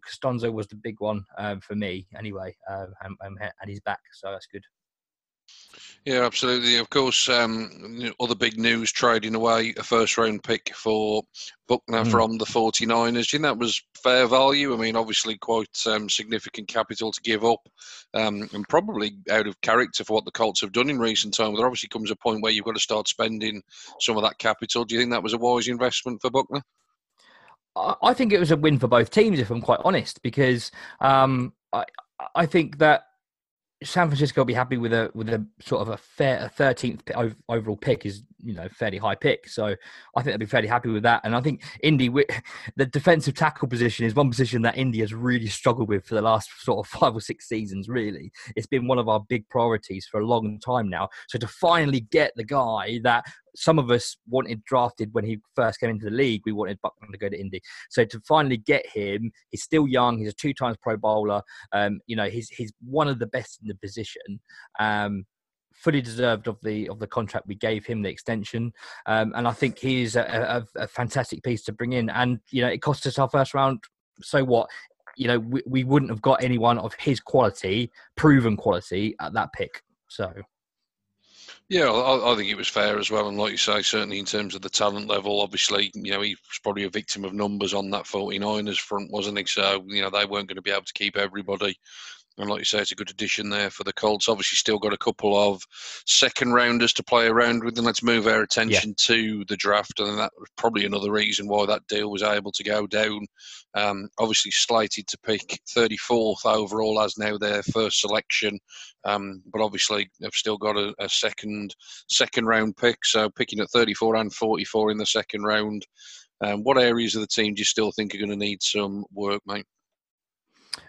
Costanzo was the big one um, for me anyway, um, and, and he's back, so that's good. Yeah, absolutely. Of course, um, other big news, trading away a first-round pick for Buckner mm. from the forty-niners. Do you think that was fair value? I mean, obviously quite um, significant capital to give up, um, and probably out of character for what the Colts have done in recent times. There obviously comes a point where you've got to start spending some of that capital. Do you think that was a wise investment for Buckner? I think it was a win for both teams, if I'm quite honest, because um, I, I think that San Francisco will be happy with a with a sort of a fair a thirteenth overall pick, is, you know, fairly high pick. So I think they'll be fairly happy with that. And I think Indy, the defensive tackle position is one position that Indy has really struggled with for the last sort of five or six seasons, really. It's been one of our big priorities for a long time now. So to finally get the guy that some of us wanted drafted when he first came into the league, we wanted Buckner to go to Indy. So to finally get him, he's still young. He's a two times Pro Bowler. Um, you know, he's he's one of the best in the position. Um, fully deserved of the of the contract we gave him, the extension. Um, and I think he's a, a, a fantastic piece to bring in. And, you know, it cost us our first round. So what? You know, we, we wouldn't have got anyone of his quality, proven quality, at that pick. So... Yeah, I think it was fair as well. And like you say, certainly in terms of the talent level, obviously, you know, he was probably a victim of numbers on that forty-niners front, wasn't he? So, you know, they weren't going to be able to keep everybody. And like you say, it's a good addition there for the Colts. Obviously, still got a couple of second-rounders to play around with. And let's move our attention yeah. to the draft. And that was probably another reason why that deal was able to go down. Um, obviously, slated to pick thirty-fourth overall as now their first selection. Um, but obviously, they've still got a, a second second round pick. So picking at thirty-four and forty-four in the second round. Um, what areas of the team do you still think are going to need some work, mate?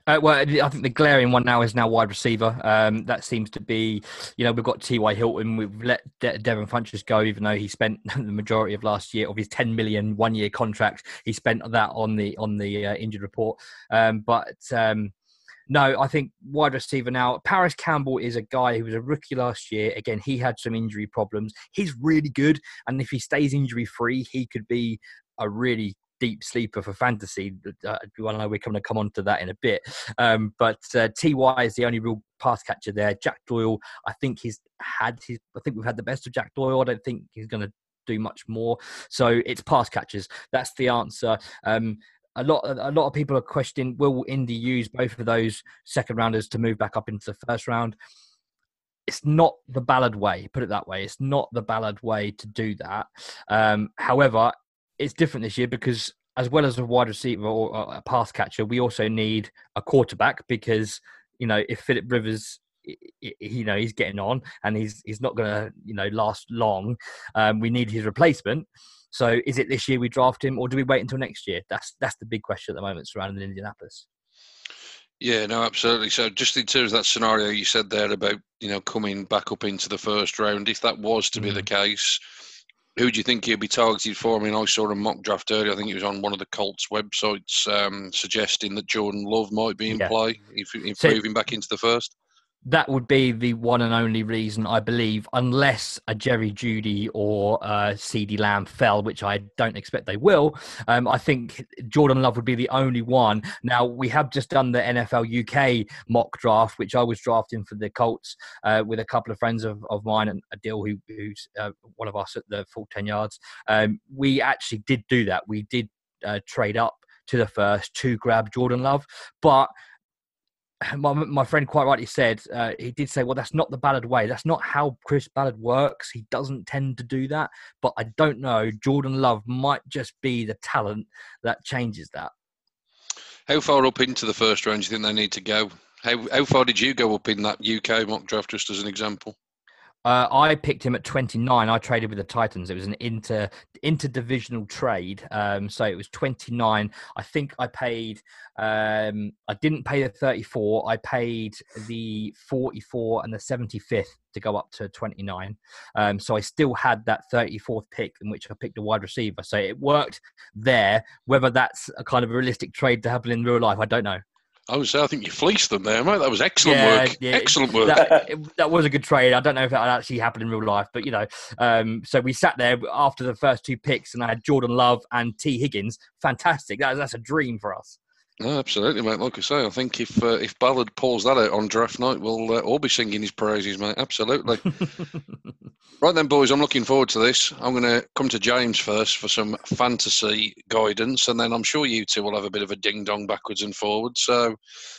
Uh, well, I think the glaring one now is now wide receiver. Um, that seems to be, you know, we've got T Y Hilton. We've let De- Devin Funchess go, even though he spent the majority of last year of his ten million one-year contract. He spent that on the on the uh, injured report. Um, but um, no, I think wide receiver now. Paris Campbell is a guy who was a rookie last year. Again, he had some injury problems. He's really good, and if he stays injury-free, he could be a really deep sleeper for fantasy. Uh, I know we're going to come on to that in a bit. Um, but uh, T Y is the only real pass catcher there. Jack Doyle, I think he's had his, I think we've had the best of Jack Doyle. I don't think he's going to do much more. So it's pass catchers. That's the answer. Um, A lot, a lot of people are questioning, will Indy use both of those second rounders to move back up into the first round? It's not the Ballard way, put it that way. It's not the Ballard way to do that. Um, however, it's different this year because as well as a wide receiver or a pass catcher, we also need a quarterback because, you know, if Philip Rivers, you know, he's getting on and he's he's not going to, you know, last long, um, we need his replacement. So is it this year we draft him, or do we wait until next year? That's that's the big question at the moment surrounding Indianapolis. Yeah, no, absolutely. So just in terms of that scenario you said there about, you know, coming back up into the first round, if that was to mm-hmm. be the case, who do you think he'd be targeted for? I mean, I saw a mock draft earlier. I think it was on one of the Colts websites um, suggesting that Jordan Love might be in yeah. play, if, if so, moving back into the first. That would be the one and only reason, I believe, unless a Jerry Jeudy or uh, CeeDee Lamb fell, which I don't expect they will. Um, I think Jordan Love would be the only one. Now, we have just done the N F L U K mock draft, which I was drafting for the Colts uh, with a couple of friends of, of mine and Adil, who, who's uh, one of us at the Full ten Yards. Um, we actually did do that. We did uh, trade up to the first to grab Jordan Love, but... My, my friend quite rightly said, uh, he did say, well, that's not the Ballard way. That's not how Chris Ballard works. He doesn't tend to do that. But I don't know. Jordan Love might just be the talent that changes that. How far up into the first round do you think they need to go? How, how far did you go up in that U K mock draft, just as an example? Uh, I picked him at twenty-nine. I traded with the Titans. It was an inter interdivisional trade. Um, so it was twenty-nine. I think I paid, um, I didn't pay the thirty-four. I paid the forty-four and the seventy-fifth to go up to twenty-nine. Um, so I still had that thirty-fourth pick in which I picked a wide receiver. So it worked there. Whether that's a kind of a realistic trade to happen in real life, I don't know. I would say I think you fleeced them there, mate. That was excellent yeah, work. Yeah, excellent work. That, it, that was a good trade. I don't know if that actually happened in real life, but, you know. Um, so we sat there after the first two picks, and I had Jordan Love and T. Higgins. Fantastic. That, that's a dream for us. No, absolutely, mate. Like I say, I think if uh, if Ballard pulls that out on draft night, we'll uh, all be singing his praises, mate. Absolutely. Right then, boys, I'm looking forward to this. I'm going to come to James first for some fantasy guidance, and then I'm sure you two will have a bit of a ding-dong backwards and forwards. So,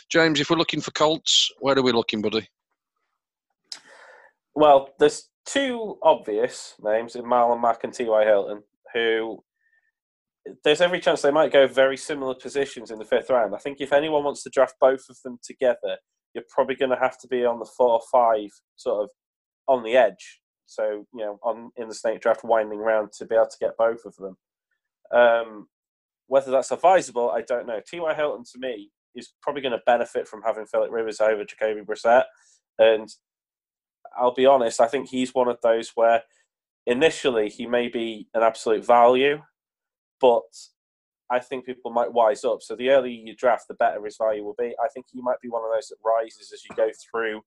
James, if we're looking for Colts, where are we looking, buddy? Well, there's two obvious names in Marlon Mack and T Y Hilton, who... there's every chance they might go very similar positions in the fifth round. I think if anyone wants to draft both of them together, you're probably going to have to be on the four or five, sort of on the edge. So, you know, on in the snake draft, winding round to be able to get both of them. Um, whether that's advisable, I don't know. T Y Hilton, to me, is probably going to benefit from having Philip Rivers over Jacoby Brissett. And I'll be honest, I think he's one of those where initially he may be an absolute value, but I think people might wise up. So the earlier you draft, the better his value will be. I think he might be one of those that rises as you go through,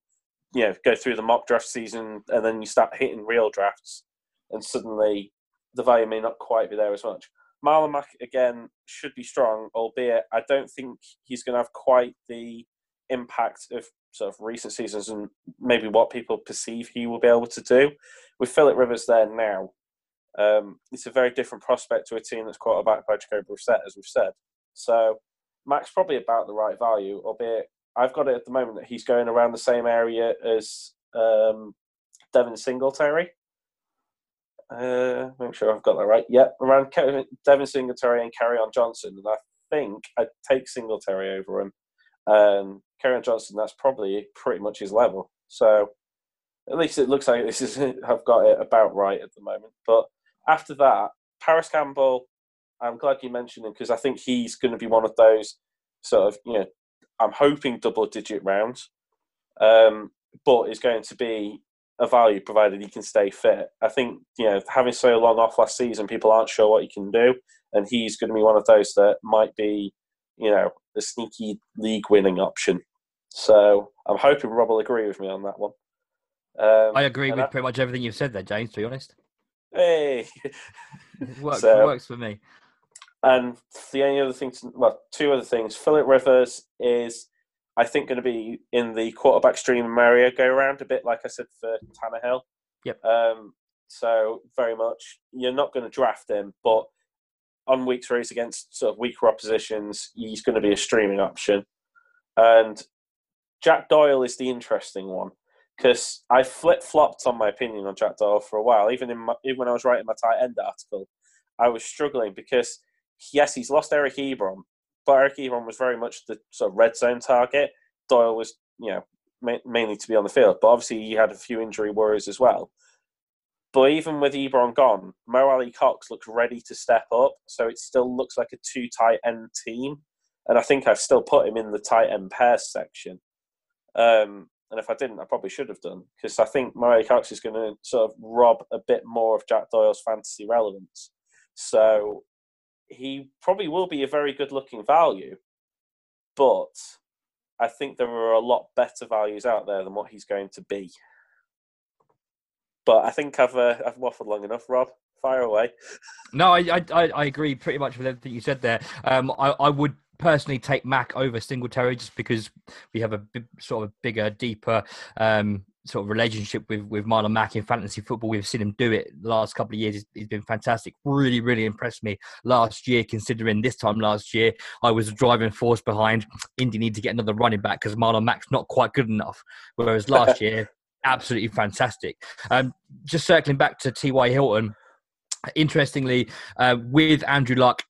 you know, go through the mock draft season, and then you start hitting real drafts, and suddenly the value may not quite be there as much. Marlon Mack, again, should be strong, albeit I don't think he's going to have quite the impact of sort of recent seasons and maybe what people perceive he will be able to do. With Philip Rivers there now, Um, it's a very different prospect to a team that's quarterbacked by Jacoby Brissett, as we've said. So Mack's probably about the right value, albeit I've got it at the moment that he's going around the same area as um, Devin Singletary. Uh, make sure I've got that right. Yep, around Kevin, Devin Singletary and Kerryon Johnson. And I think I'd take Singletary over him. Um, Kerryon Johnson, that's probably pretty much his level. So at least it looks like this is I've got it about right at the moment. But after that, Paris Campbell, I'm glad you mentioned him because I think he's going to be one of those sort of, you know, I'm hoping double-digit rounds, um, but is going to be a value provided he can stay fit. I think, you know, having so long off last season, people aren't sure what he can do, and he's going to be one of those that might be, you know, a sneaky league-winning option. So I'm hoping Rob will agree with me on that one. Um, I agree with I, pretty much everything you've said there, James, to be honest. Hey, it works, so, it works for me. And the only other thing, to, well, two other things. Philip Rivers is, I think, going to be in the quarterback stream merry-go-round a bit, like I said for Tannehill. Yep. Um, so very much, you're not going to draft him, but on week threes against sort of weaker oppositions, he's going to be a streaming option. And Jack Doyle is the interesting one, because I flip-flopped on my opinion on Jack Doyle for a while. Even in my, even when I was writing my tight end article, I was struggling because, yes, he's lost Eric Ebron, but Eric Ebron was very much the sort of red zone target. Doyle was, you know, ma- mainly to be on the field, but obviously he had a few injury worries as well. But even with Ebron gone, Mo Ali Cox looks ready to step up, so it still looks like a two tight end team. And I think I've still put him in the tight end pairs section. Um, and if I didn't, I probably should have done, because I think Mo Ali Cox is going to sort of rob a bit more of Jack Doyle's fantasy relevance. So he probably will be a very good-looking value, but I think there are a lot better values out there than what he's going to be. But I think I've uh, I've waffled long enough, Rob. Fire away. No, I I, I agree pretty much with everything you said there. Um, I, I would personally take Mac over Singletary just because we have a big, sort of bigger, deeper um, sort of relationship with, with Marlon Mack in fantasy football. We've seen him do it the last couple of years. He's, he's been fantastic. Really, really impressed me last year, considering this time last year, I was a driving force behind Indy need to get another running back because Marlon Mack's not quite good enough. Whereas last year... absolutely fantastic. Um, just circling back to T Y Hilton, interestingly, uh, with Andrew Luck,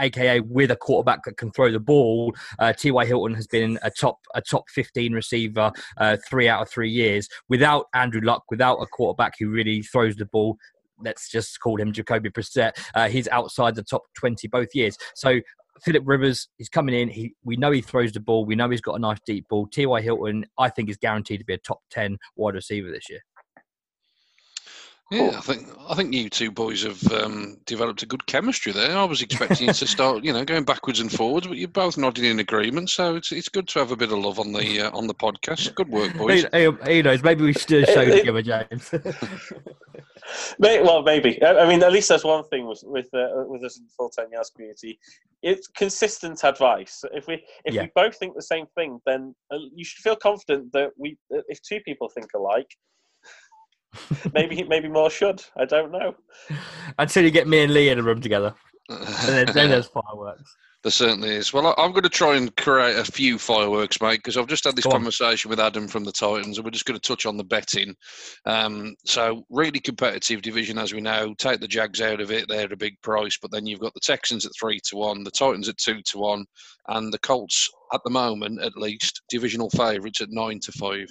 aka with a quarterback that can throw the ball, uh, T Y Hilton has been a top a top fifteen receiver uh, three out of three years. Without Andrew Luck, without a quarterback who really throws the ball, let's just call him Jacoby Brissett, uh, he's outside the top twenty both years. So Philip Rivers is coming in. He, we know he throws the ball. We know he's got a nice deep ball. T Y Hilton, I think, is guaranteed to be a top ten wide receiver this year. Yeah, cool. I think I think you two boys have um, developed a good chemistry there. I was expecting it to start, you know, going backwards and forwards, but you're both nodding in agreement. So it's it's good to have a bit of love on the uh, on the podcast. Good work, boys. Who, who knows? Maybe we should show together, James. Well, maybe. I mean, at least that's one thing with with, uh, with us in the Full ten Yards community. It's consistent advice. If we if yeah. we both think the same thing, then you should feel confident that we. If two people think alike, maybe maybe more should. I don't know. Until you get me and Lee in a room together, and then, then there's fireworks. There certainly is. Well, I'm going to try and create a few fireworks, mate, because I've just had this conversation with Adam from the Titans, and we're just going to touch on the betting. Um, so, really competitive division, as we know. Take the Jags out of it. They're a big price. But then you've got the Texans at three to one, the Titans at two to one, and the Colts, at the moment at least, divisional favourites at nine to five.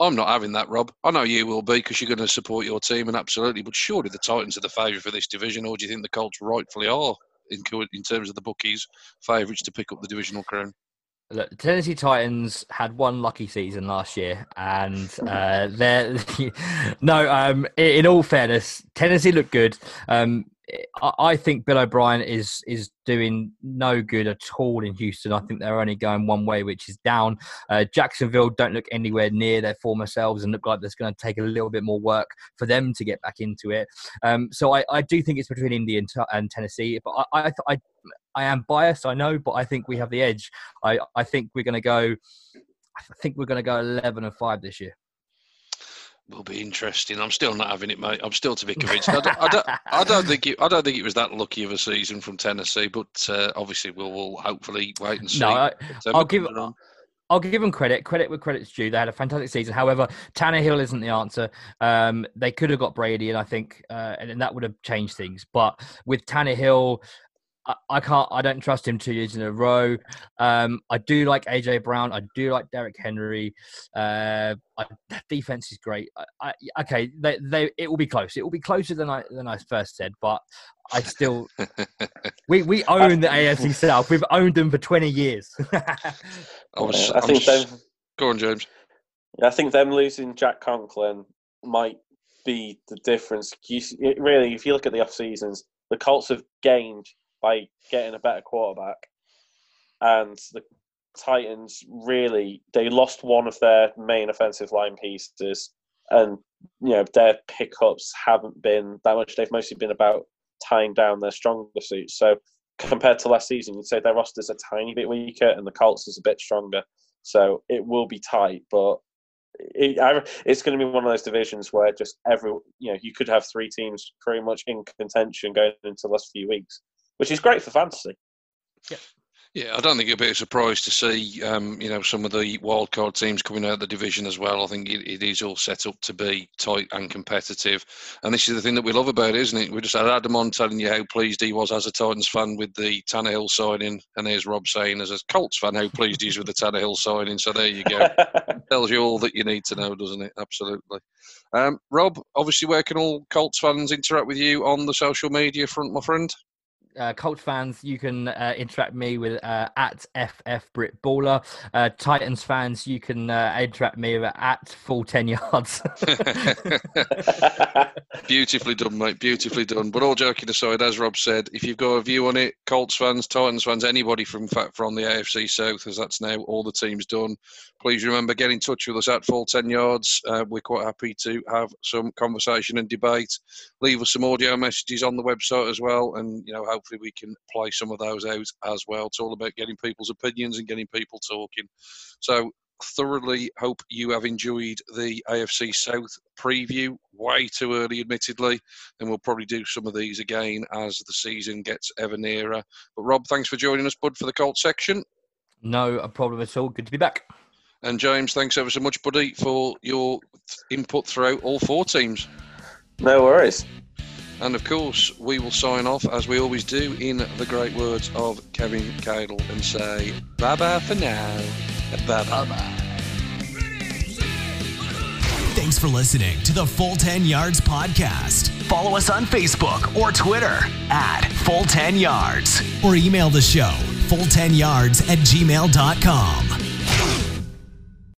I'm not having that, Rob. I know you will be because you're going to support your team, and absolutely. But surely the Titans are the favourite for this division, or do you think the Colts rightfully are, in terms of the bookies, favourites to pick up the divisional crown? Look, the Tennessee Titans had one lucky season last year, and uh, they're no. Um, in all fairness, Tennessee looked good. Um, I think Bill O'Brien is is doing no good at all in Houston. I think they're only going one way, which is down. Uh, Jacksonville don't look anywhere near their former selves and look like there's going to take a little bit more work for them to get back into it. Um, so I, I do think it's between Indy and, and Tennessee, but I I, I I am biased, I know, but I think we have the edge. I, I think we're going to go. I think we're going to go eleven and five this year. Will be interesting. I'm still not having it, mate. I'm still to be convinced. I don't, I don't, I don't think it. I don't think it was that lucky of a season from Tennessee, but uh, obviously we'll, we'll hopefully wait and see. No, I, I'll give. On. I'll give them credit. Credit where credit's due. They had a fantastic season. However, Tannehill isn't the answer. Um, they could have got Brady, and I think, uh, and, and that would have changed things. But with Tannehill, I can't. I don't trust him two years in a row. Um, I do like A J Brown. I do like Derrick Henry. Uh, I, that defense is great. I, I, okay, they, they, it will be close. It will be closer than I than I first said. But I still, we we own the A F C South. We've owned them for twenty years. I was. I think them. Go on, James. I think them losing Jack Conklin might be the difference. You, it really, if you look at the off seasons, the Colts have gained by getting a better quarterback. And the Titans, really, they lost one of their main offensive line pieces. And, you know, their pickups haven't been that much. They've mostly been about tying down their stronger suits. So compared to last season, you'd say their roster's a tiny bit weaker and the Colts is a bit stronger. So it will be tight, but it, I, it's going to be one of those divisions where just every, you know, you could have three teams pretty much in contention going into the last few weeks, which is great for fantasy. Yeah, Yeah, I don't think it'd be a surprise to see, um, you know, some of the wildcard teams coming out of the division as well. I think it, it is all set up to be tight and competitive. And this is the thing that we love about it, isn't it? We just had Adam on telling you how pleased he was as a Titans fan with the Tannehill signing. And there's Rob saying as a Colts fan how pleased he is with the Tannehill signing. So there you go. Tells you all that you need to know, doesn't it? Absolutely. Um, Rob, obviously, where can all Colts fans interact with you on the social media front, my friend? Uh, Colts fans, you can uh, interact me with uh, at FFBritBaller. Uh, Titans fans, you can uh, interact me with at Full ten Yards. Beautifully done, mate. Beautifully done. But all joking aside, as Rob said, if you've got a view on it, Colts fans, Titans fans, anybody from from the A F C South, as that's now all the teams done, please remember, get in touch with us at Full ten Yards. Uh, we're quite happy to have some conversation and debate. Leave us some audio messages on the website as well, and you know, how hopefully we can play some of those out as well. It's all about getting people's opinions and getting people talking. So thoroughly hope you have enjoyed the A F C South preview. Way too early, admittedly. And we'll probably do some of these again as the season gets ever nearer. But Rob, thanks for joining us, bud, for the Colts section. No problem at all. Good to be back. And James, thanks ever so much, buddy, for your input throughout all four teams. No worries. And of course, we will sign off, as we always do, in the great words of Kevin Cadle and say, bye-bye for now. Bye-bye. Thanks for listening to the Full ten Yards Podcast. Follow us on Facebook or Twitter at Full ten Yards. Or email the show, full ten yards at gmail dot com.